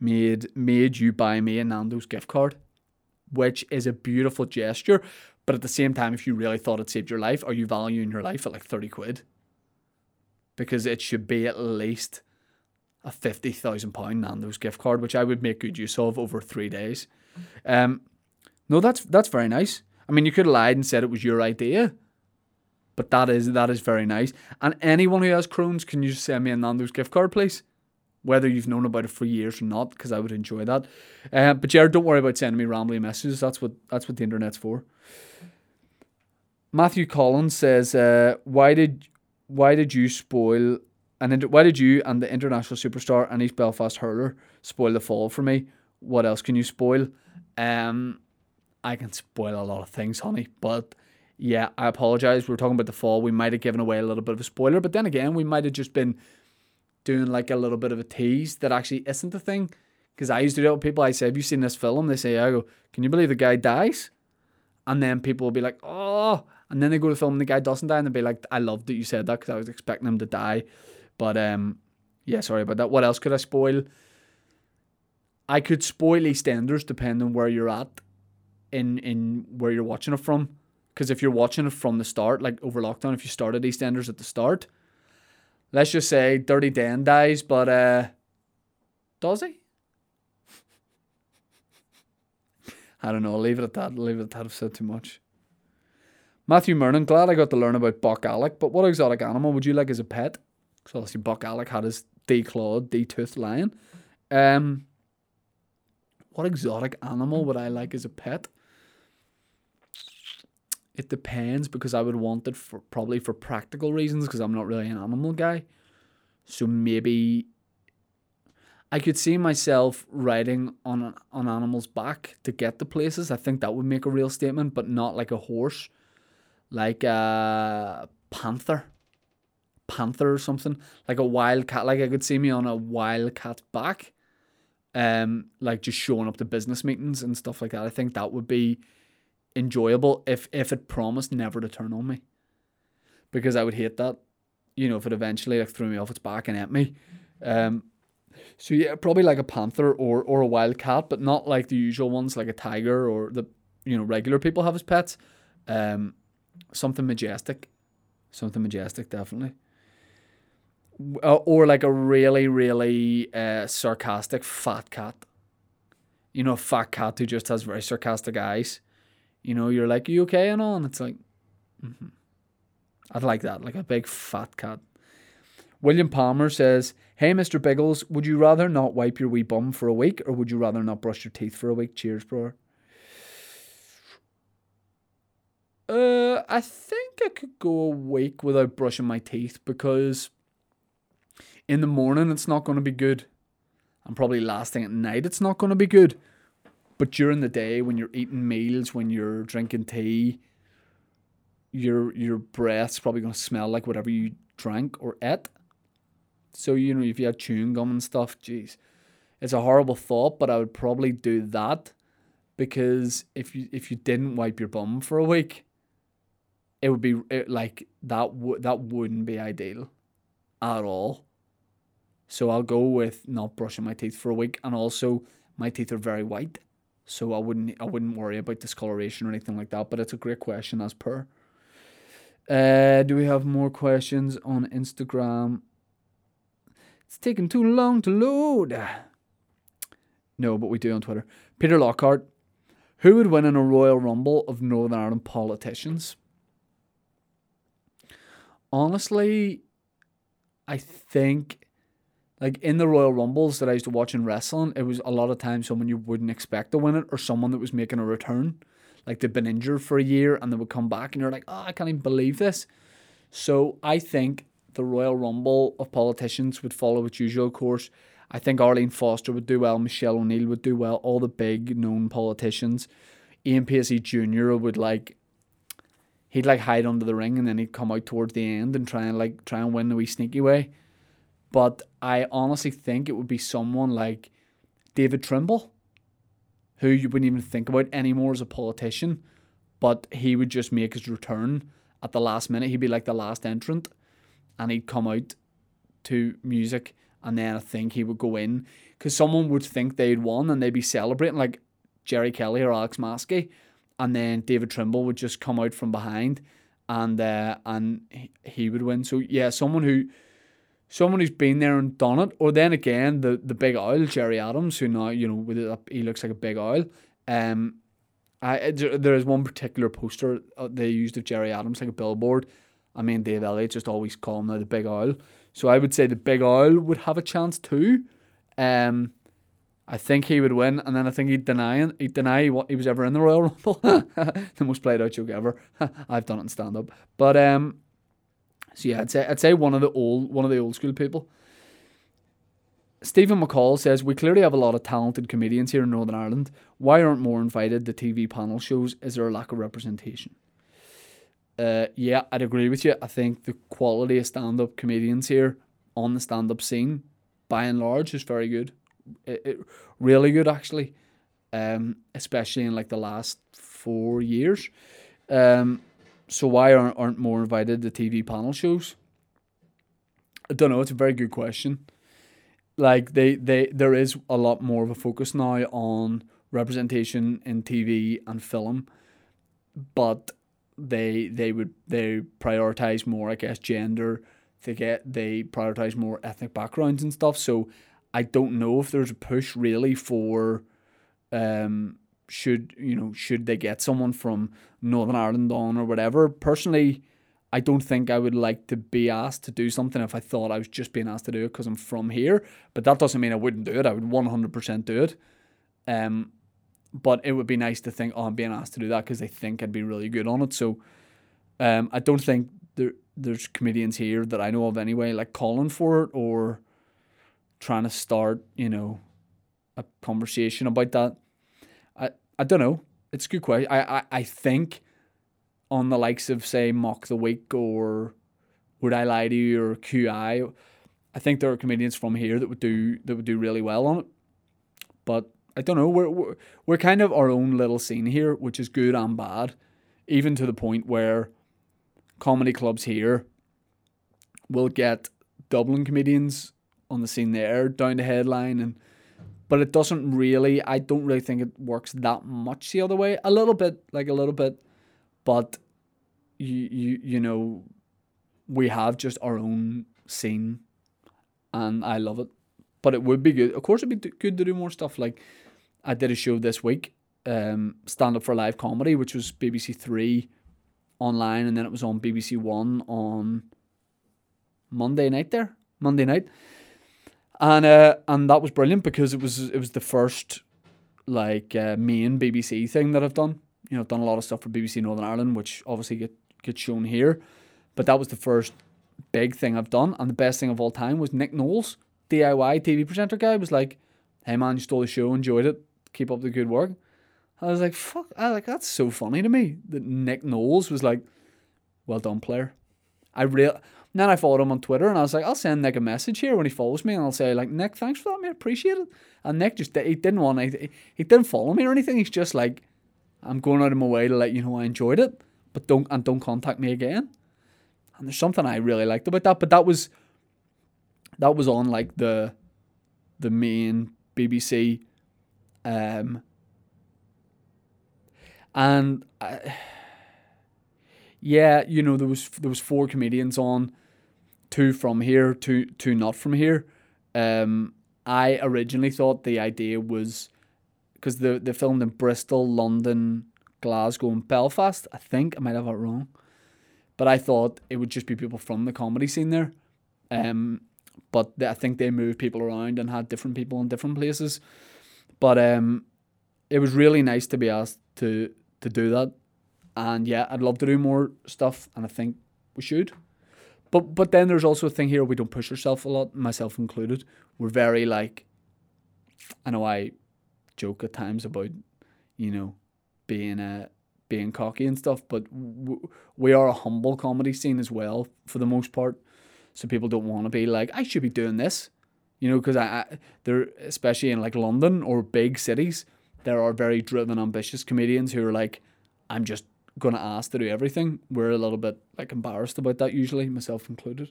made, made you buy me a Nando's gift card, which is a beautiful gesture. But at the same time, if you really thought it saved your life, are you valuing your life at like thirty quid? because it should be at least a fifty thousand pound Nando's gift card, which I would make good use of over three days. Um, no, that's that's very nice. I mean, you could have lied and said it was your idea, but that is that is very nice. And anyone who has Crohn's, can you send me a Nando's gift card, please? Whether you've known about it for years or not, because I would enjoy that. Uh, but Jared, don't worry about sending me rambly messages. That's what that's what the internet's for. Matthew Collins says, uh, "Why did why did you spoil and inter- why did you and the international superstar and East Belfast hurler spoil the fall for me? What else can you spoil?" Um, I can spoil a lot of things, honey, but. Yeah, I apologise. We were talking about the fall. We might have given away a little bit of a spoiler, but then again, we might have just been doing like a little bit of a tease that actually isn't the thing. Because I used to do it with people. I say, have you seen this film? They say, yeah. I go, can you believe the guy dies? And then people will be like, oh. And then they go to the film and the guy doesn't die. And they'll be like, I love that you said that because I was expecting him to die. But um, yeah, sorry about that. What else could I spoil? I could spoil EastEnders depending on where you're at in, in where you're watching it from. Because if you're watching it from the start, like over lockdown, if you started EastEnders at the start, let's just say Dirty Dan dies, but uh, does he? I don't know. I'll leave it at that. I'll leave it at that. I've said too much. Matthew Mernon, glad I got to learn about Buck Alec, but what exotic animal would you like as a pet? Because obviously Buck Alec had his declawed, detoothed lion. Um, what exotic animal would I like as a pet? It depends because I would want it for probably for practical reasons because I'm not really an animal guy. So maybe I could see myself riding on on animals' back to get to places. I think that would make a real statement, but not like a horse, like a panther, panther or something, like a wild cat. Like I could see me on a wild cat's back, um, like just showing up to business meetings and stuff like that. I think that would be enjoyable if if it promised never to turn on me, because I would hate that, you know, if it eventually like threw me off its back and ate me. Um so yeah, probably like a panther or or a wild cat, but not like the usual ones like a tiger or the, you know, regular people have as pets. Um something majestic something majestic definitely, uh, or like a really really uh sarcastic fat cat, you know, a fat cat who just has very sarcastic eyes. You know, you're like, you okay and all? And it's like, mm-hmm. I'd like that, like a big fat cat. William Palmer says, hey, Mister Biggles, would you rather not wipe your wee bum for a week or would you rather not brush your teeth for a week? Cheers, bro. Uh, I think I could go a week without brushing my teeth because in the morning it's not going to be good. And probably last thing at night it's not going to be good. But during the day, when you're eating meals, when you're drinking tea, your your breath's probably going to smell like whatever you drank or ate. So, you know, if you had chewing gum and stuff, geez, it's a horrible thought, but I would probably do that because if you if you didn't wipe your bum for a week, it would be it, like that, w- that wouldn't be ideal at all. So I'll go with not brushing my teeth for a week. And also, my teeth are very white. So I wouldn't I wouldn't worry about discoloration or anything like that. But it's a great question as per. Uh, do we have more questions on Instagram? It's taking too long to load. No, but we do on Twitter. Peter Lockhart. Who would win in a Royal Rumble of Northern Ireland politicians? Honestly, I think... Like, in the Royal Rumbles that I used to watch in wrestling, it was a lot of times someone you wouldn't expect to win it or someone that was making a return. Like, they'd been injured for a year and they would come back and you're like, oh, I can't even believe this. So, I think the Royal Rumble of politicians would follow its usual course. I think Arlene Foster would do well, Michelle O'Neill would do well, all the big known politicians. Ian Paisley Junior would, like, he'd, like, hide under the ring and then he'd come out towards the end and try and, like, try and win the wee sneaky way. But I honestly think it would be someone like David Trimble, who you wouldn't even think about anymore as a politician, but he would just make his return at the last minute. He'd be like the last entrant, and he'd come out to music, and then I think he would go in, because someone would think they'd won, and they'd be celebrating, like Jerry Kelly or Alex Maskey, and then David Trimble would just come out from behind, and uh, and he would win. So yeah, someone who... someone who's been there and done it. Or then again, the, the big owl, Jerry Adams, who now, you know, with it up, he looks like a big owl. Um, I there is one particular poster they used of Jerry Adams, like a billboard. I mean, Dave Elliott just always called him now the big owl. So I would say the big owl would have a chance too. Um, I think he would win, and then I think he'd deny it. He'd deny what he was ever in the Royal Rumble. The most played out joke ever. I've done it in stand up, but um, so yeah, I'd say I'd say one of the old one of the old school people. Stephen McCall says, we clearly have a lot of talented comedians here in Northern Ireland. Why aren't more invited to T V panel shows? Is there a lack of representation? Uh, yeah, I'd agree with you. I think the quality of stand-up comedians here on the stand-up scene, by and large, is very good. It, it, really good, actually. Um, especially in like the last four years. Um, so why aren't, aren't more invited to T V panel shows? I don't know. It's a very good question. Like, they, they, there is a lot more of a focus now on representation in T V and film, but they they would they prioritize more, I guess, gender. They get they prioritize more ethnic backgrounds and stuff. So I don't know if there's a push really for, um, should you know should they get someone from Northern Ireland on or whatever. Personally, I don't think I would like to be asked to do something if I thought I was just being asked to do it because I'm from here. But that doesn't mean I wouldn't do it. I would one hundred percent do it. Um, but it would be nice to think, oh, I'm being asked to do that because they think I'd be really good on it. So um, I don't think there there's comedians here that I know of anyway, like calling for it or trying to start, you know, a conversation about that. I, I don't know. It's a good question. I, I, I think... on the likes of, say, Mock the Week or Would I Lie to You or Q I, I think there are comedians from here that would do that would do really well on it. But I don't know. We're we're, we're kind of our own little scene here, which is good and bad, even to the point where comedy clubs here will get Dublin comedians on the scene there down to headline, and but it doesn't really. I don't really think it works that much the other way. A little bit, like a little bit. But, you, you you know, we have just our own scene, and I love it. But it would be good. Of course, it would be good to do more stuff. Like, I did a show this week, um, Stand Up For Live Comedy, which was B B C Three online, and then it was on B B C One on Monday night there, Monday night. And uh, and that was brilliant because it was, it was the first, like, uh, main B B C thing that I've done. You know, I've done a lot of stuff for B B C Northern Ireland, which obviously get, gets shown here. But that was the first big thing I've done. And the best thing of all time was Nick Knowles, D I Y T V presenter guy, was like, hey man, you stole the show, enjoyed it, keep up the good work. I was like, fuck, I was like, that's so funny to me. That Nick Knowles was like, well done, player. I real Then I followed him on Twitter, and I was like, I'll send Nick a message here when he follows me, and I'll say, like, Nick, thanks for that, mate, appreciate it. And Nick just, he didn't want, he, he didn't follow me or anything, he's just like, I'm going out of my way to let you know I enjoyed it, but don't and don't contact me again. And there's something I really liked about that. But that was that was on like the the main B B C, um, and I, yeah, you know, there was there was four comedians on, two from here, two two not from here. Um, I originally thought the idea was. Because they, they filmed in Bristol, London, Glasgow and Belfast, I think. I might have that wrong. But I thought it would just be people from the comedy scene there. Um, but they, I think they moved people around and had different people in different places. But um, it was really nice to be asked to, to do that. And yeah, I'd love to do more stuff. And I think we should. But, but then there's also a thing here, we don't push ourselves a lot, myself included. We're very like, I know I... joke at times about, you know, being uh, being cocky and stuff, but w- we are a humble comedy scene as well for the most part, so people don't want to be like, I should be doing this, you know, because I, I there, especially in like London or big cities, there are very driven, ambitious comedians who are like, I'm just going to ask to do everything. We're a little bit like embarrassed about that usually, myself included.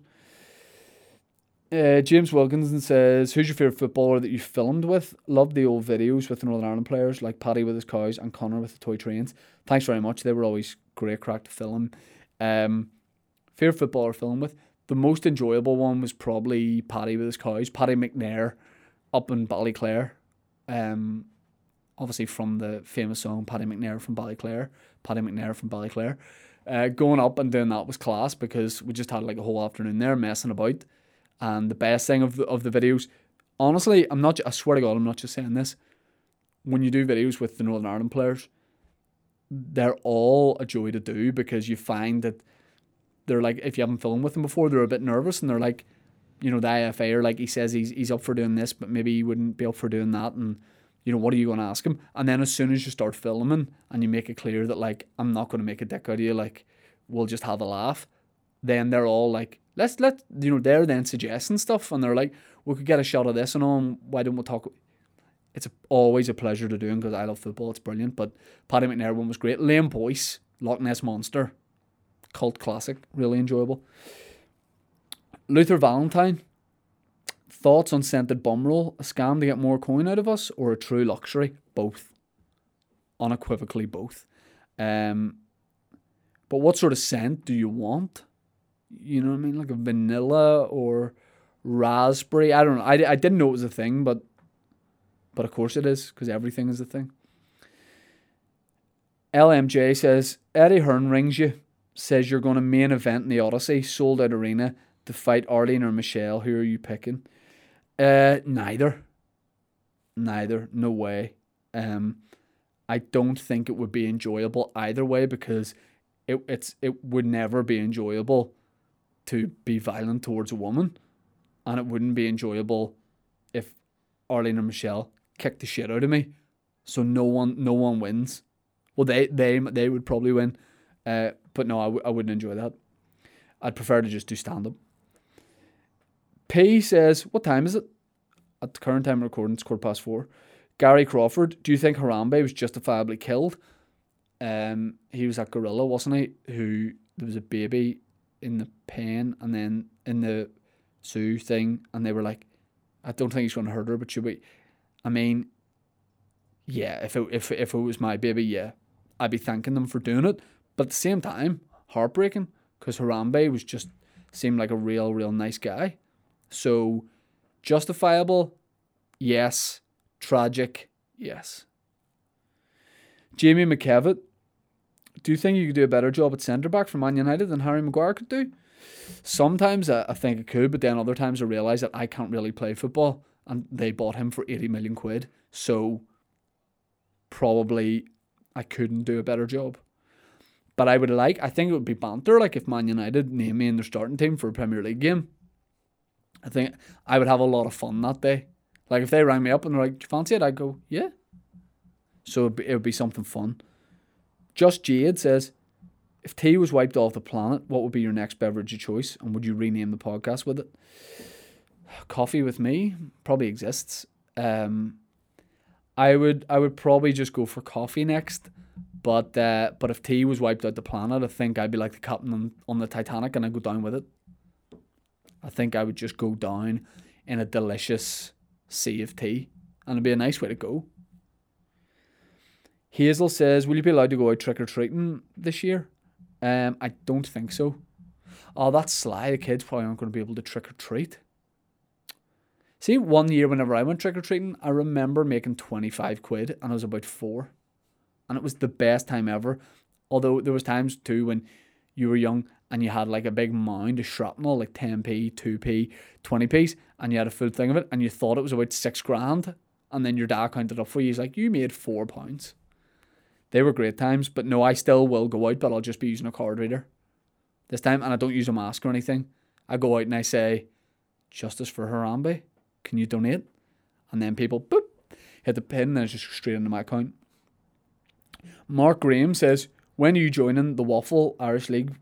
Uh, James Wilkinson says, who's your favourite footballer that you filmed with? Love the old videos with the Northern Ireland players, like Paddy with his cows and Connor with the toy trains. Thanks very much. They were always great crack to film. Um, favourite footballer film with? The most enjoyable one was probably Paddy with his cows, Paddy McNair up in Ballyclare. Um, obviously from the famous song Paddy McNair from Ballyclare, Paddy McNair from Ballyclare. Uh, going up and doing that was class because we just had like a whole afternoon there messing about. And the best thing of the, of the videos, honestly, I'm not, I swear to God, I'm not just saying this. When you do videos with the Northern Ireland players, they're all a joy to do because you find that they're like, if you haven't filmed with them before, they're a bit nervous and they're like, you know, the I F A or like, he says he's he's up for doing this, but maybe he wouldn't be up for doing that. And, you know, what are you going to ask him? And then as soon as you start filming and you make it clear that like, I'm not going to make a dick out of you, like, we'll just have a laugh. Then they're all like, let's, let you know, they're then suggesting stuff and they're like, we could get a shot of this and all, and why don't we talk? It's a, always a pleasure to do because I love football. It's brilliant. But Paddy McNair one was great. Liam Boyce, Loch Ness Monster. Cult classic, really enjoyable. Luther Valentine, thoughts on scented bum roll, a scam to get more coin out of us, or a true luxury? Both, unequivocally both. Um, but what sort of scent do you want? You know what I mean, like a vanilla or raspberry? I don't know. I, I didn't know it was a thing, but but of course it is because everything is a thing. L M J says Eddie Hearn rings you. Says you're going to main event in the Odyssey, sold out arena, to fight Arlene or Michelle. Who are you picking? Uh, neither. Neither. No way. Um, I don't think it would be enjoyable either way because it it's it would never be enjoyable to be violent towards a woman, and it wouldn't be enjoyable if Arlene or Michelle kicked the shit out of me. So no one no one wins. Well, they they they would probably win. Uh, but no, I, w- I wouldn't enjoy that. I'd prefer to just do stand-up. P says, what time is it? At the current time of recording, it's quarter past four. Gary Crawford, do you think Harambe was justifiably killed? Um, he was that gorilla, wasn't he? Who, there was a baby in the pen and then in the zoo thing, and they were like, I don't think he's going to hurt her, but should we? I mean, yeah, if it, if, if it was my baby, yeah. I'd be thanking them for doing it. But at the same time, heartbreaking, because Harambe was just, seemed like a real, real nice guy. So, justifiable, yes. Tragic, yes. Jamie McKevitt, do you think you could do a better job at centre-back for Man United than Harry Maguire could do? Sometimes I, I think I could, but then other times I realise that I can't really play football, and they bought him for eighty million quid, so probably I couldn't do a better job. But I would like, I think it would be banter, like if Man United named me in their starting team for a Premier League game. I think I would have a lot of fun that day. Like if they rang me up and they're like, do you fancy it? I'd go, yeah. So it would be, it would be something fun. Just Jade says, if tea was wiped off the planet, what would be your next beverage of choice? And would you rename the podcast with it? Coffee with me probably exists. Um, I would, I would probably just go for coffee next. But uh, but if tea was wiped out the planet, I think I'd be like the captain on, on the Titanic and I'd go down with it. I think I would just go down in a delicious sea of tea. And it'd be a nice way to go. Hazel says, will you be allowed to go out trick-or-treating this year? Um, I don't think so. Oh, that's sly. The kids probably aren't going to be able to trick-or-treat. See, one year whenever I went trick-or-treating, I remember making twenty-five quid and I was about four. And it was the best time ever. Although there was times too when you were young and you had like a big mound of shrapnel, like ten p, two p, twenty p's, and you had a full thing of it and you thought it was about six grand. And then your dad counted up for you. He's like, you made four pounds. They were great times, but no, I still will go out, but I'll just be using a card reader this time. And I don't use a mask or anything. I go out and I say, justice for Harambe. Can you donate? And then people, boop, hit the pin and it's just straight into my account. Mark Graham says, when are you joining the Waffle Irish League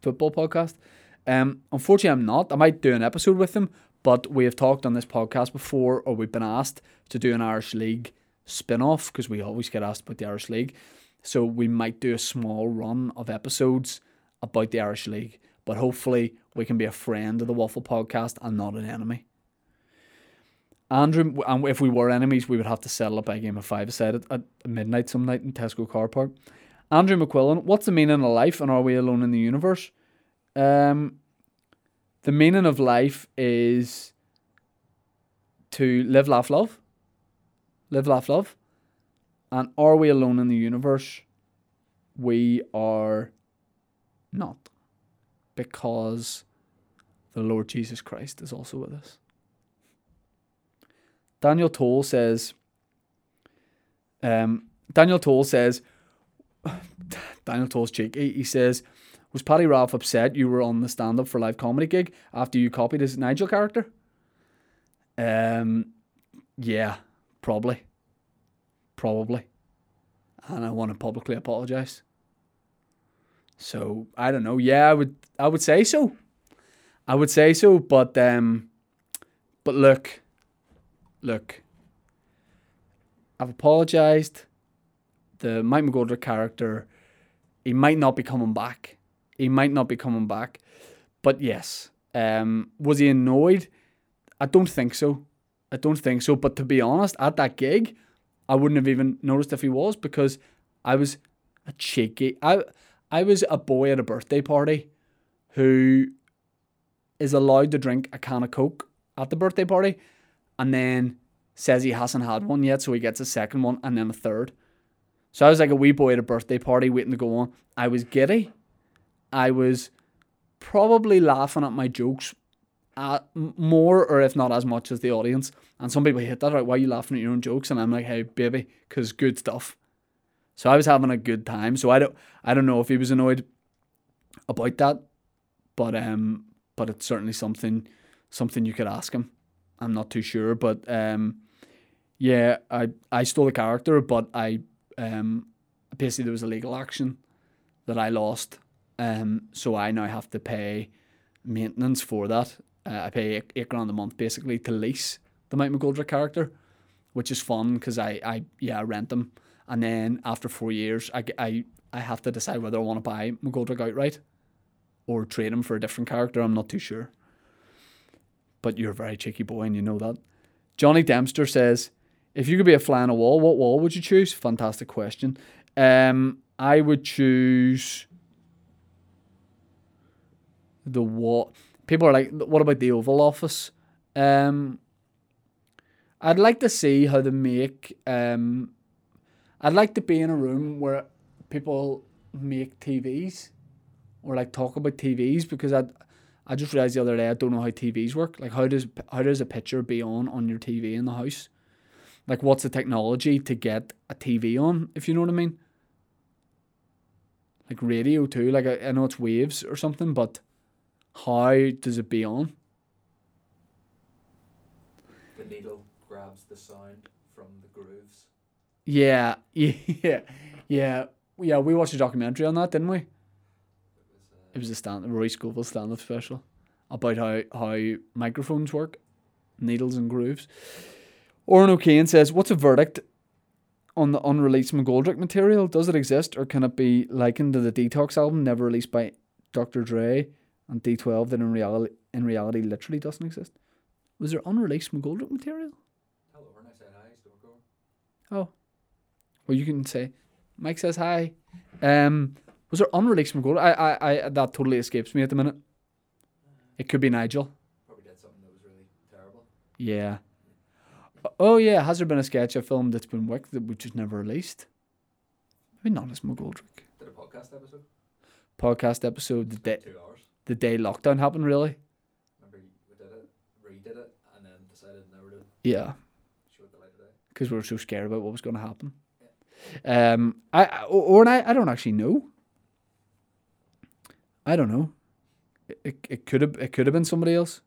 football podcast? Um, unfortunately, I'm not. I might do an episode with them, but we have talked on this podcast before, or we've been asked to do an Irish League spin-off, because we always get asked about the Irish League. So we might do a small run of episodes about the Irish League, but hopefully we can be a friend of the Waffle podcast and not an enemy. Andrew, and if we were enemies, we would have to settle up by a game of five-a-side at, at midnight some night in Tesco car park. Andrew McQuillan, what's the meaning of life and are we alone in the universe? Um, the meaning of life is to live, laugh, love. Live, laugh, love. And are we alone in the universe? We are not. Because the Lord Jesus Christ is also with us. Daniel Toll says... Um, Daniel Toll says... Daniel Toll's cheeky. He says... Was Paddy Ralph upset you were on the Stand Up For Live Comedy gig after you copied his Nigel character? Um, yeah, probably. Probably. And I want to publicly apologise. So, I don't know. Yeah, I would I would say so. I would say so, but um, but look, look, I've apologised. The Mike McGoldrick character, he might not be coming back. He might not be coming back. But yes, um, was he annoyed? I don't think so. I don't think so. But to be honest, at that gig, I wouldn't have even noticed if he was, because I was a cheeky... I I was a boy at a birthday party who is allowed to drink a can of Coke at the birthday party and then says he hasn't had one yet, so he gets a second one and then a third. So I was like a wee boy at a birthday party waiting to go on. I was giddy. I was probably laughing at my jokes at more, or if not as much, as the audience. And some people hate that, right? Why are you laughing at your own jokes? And I'm like, hey, baby, because good stuff. So I was having a good time. So I don't, I don't know if he was annoyed about that, but um, but it's certainly something, something you could ask him. I'm not too sure, but um, yeah, I I stole the character, but I um, basically there was a legal action that I lost. Um, so I now have to pay maintenance for that. Uh, I pay eight, eight grand a month basically to lease the Mike McGoldrick character, which is fun because I, I yeah I rent them, and then after four years I, I, I have to decide whether I want to buy McGoldrick outright or trade him for a different character. I'm not too sure. But you're a very cheeky boy and you know that. Johnny Dempster says, if you could be a fly on a wall, what wall would you choose? Fantastic question. Um, I would choose... The wall. People are like, what about the Oval Office? Um, I'd like to see how they make. Um, I'd like to be in a room where people make T Vs or like talk about T Vs, because I, I just realized the other day I don't know how T Vs work. Like, how does how does a picture be on on your T V in the house? Like, what's the technology to get a T V on? If you know what I mean. Like radio too. Like I, I know it's waves or something, but. How does it be on? The needle grabs the sound from the grooves. Yeah, yeah, yeah, yeah. We watched a documentary on that, didn't we? It was a, it was a stand, Rory Scoville stand-up special about how how microphones work, needles and grooves. Oren O'Kane says, "What's a verdict on the unreleased McGoldrick material? Does it exist, or can it be likened to the Detox album never released by Doctor Dre?" And D twelve that in reality in reality literally doesn't exist. Was there unreleased McGoldrick material? Hello, when I said hi, don't go. Oh. Well, you can say Mike says hi. Um was there unreleased McGoldrick? I, I I that totally escapes me at the minute. It could be Nigel. Probably did something that was really terrible. Yeah. Oh yeah, has there been a sketch I filmed that's been wicked that we just never released? Maybe not as McGoldrick. Did a podcast episode? Podcast episode the day two hours. The day lockdown happened, really. Remember, we did it, redid it, and then decided never to. Yeah. Show it the light of day. Because we were so scared about what was going to happen. Yeah. Um, I, I or I, I don't actually know. I don't know. It it, it could have it could have been somebody else.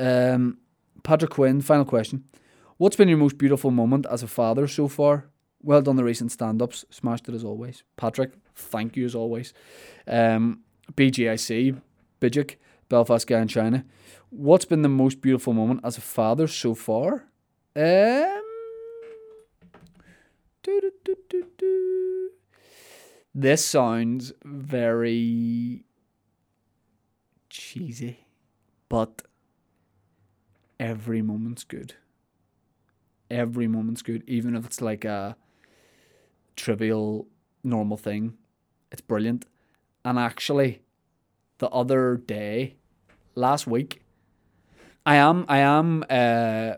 Um, Patrick Quinn, final question: what's been your most beautiful moment as a father so far? Well done, the recent stand-ups, smashed it as always, Patrick. Thank you as always. Um. B G I C, Bidjik, Belfast guy in China. What's been the most beautiful moment as a father so far? Um, do, do, do, do. This sounds very cheesy, but every moment's good. Every moment's good, even if it's like a trivial, normal thing. It's brilliant. And actually, the other day, last week. I am I am uh,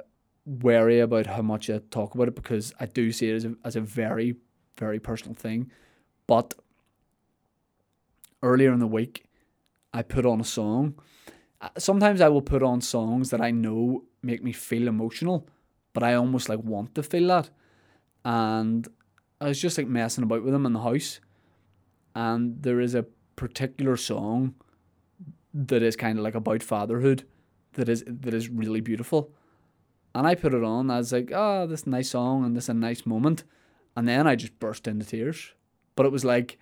wary about how much I talk about it because I do see it as a, as a very, very personal thing. But earlier in the week, I put on a song. Sometimes I will put on songs that I know make me feel emotional, but I almost like want to feel that. And I was just like messing about with them in the house. And there is a particular song that is kind of like about fatherhood that is that is really beautiful. And I put it on. I was like, oh, this nice song and this is a nice moment. And then I just burst into tears. But it was like,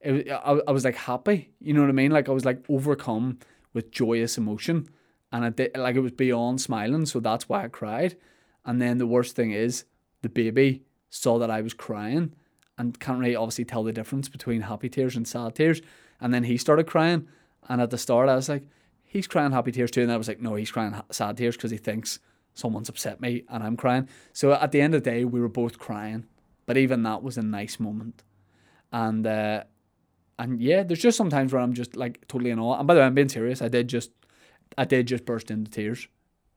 it, I, I was like happy. You know what I mean? Like I was like overcome with joyous emotion. And I did, like it was beyond smiling. So that's why I cried. And then the worst thing is the baby saw that I was crying and can't really obviously tell the difference between happy tears and sad tears. And then he started crying. And at the start I was like, he's crying happy tears too. And I was like, no, he's crying ha- sad tears because he thinks someone's upset me and I'm crying. So at the end of the day, we were both crying. But even that was a nice moment. And uh, and yeah, there's just some times where I'm just like totally in awe. And by the way, I'm being serious. I did just I did just burst into tears.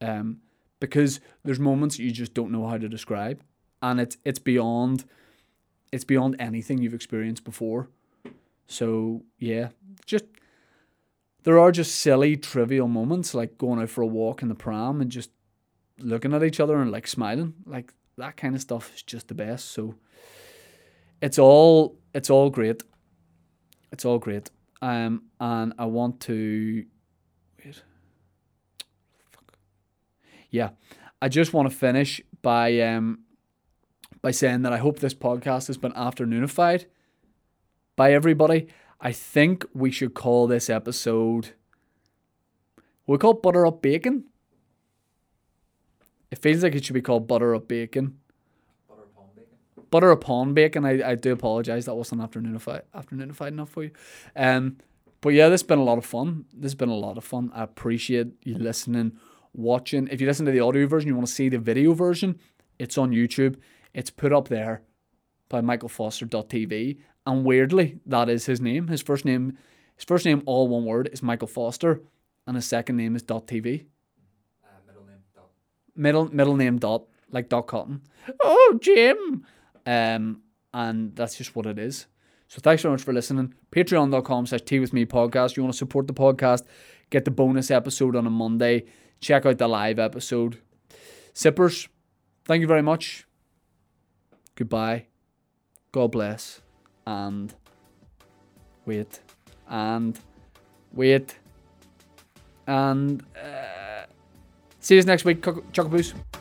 Um, because there's moments you just don't know how to describe. And it's it's beyond it's beyond anything you've experienced before. So yeah, just there are just silly, trivial moments like going out for a walk in the pram and just looking at each other and like smiling. Like that kind of stuff is just the best. So it's all it's all great. It's all great. Um and I want to wait. Fuck. Yeah. I just want to finish by um by saying that I hope this podcast has been afternoonified by everybody. I think we should call this episode, we call it Butter Up Bacon. It feels like it should be called Butter Up Bacon. Butter Upon Bacon. Butter Upon Bacon. I, I do apologise. That wasn't afternoonified, afternoonified enough for you. Um, but yeah, this has been a lot of fun. This has been a lot of fun. I appreciate you listening, watching. If you listen to the audio version, you want to see the video version, it's on YouTube. It's put up there by michael foster dot t v. And weirdly, that is his name. His first name, his first name, all one word, is Michael Foster. And his second name is .tv. Uh, middle name dot. Middle, middle name dot, like dot cotton. Oh, Jim! Um, and that's just what it is. So thanks very much for listening. patreon dot com slash tea with me podcast. You want to support the podcast, get the bonus episode on a Monday. Check out the live episode. Sippers, thank you very much. Goodbye. God bless. And wait. And wait. And uh, see you next week, Chuckaboos.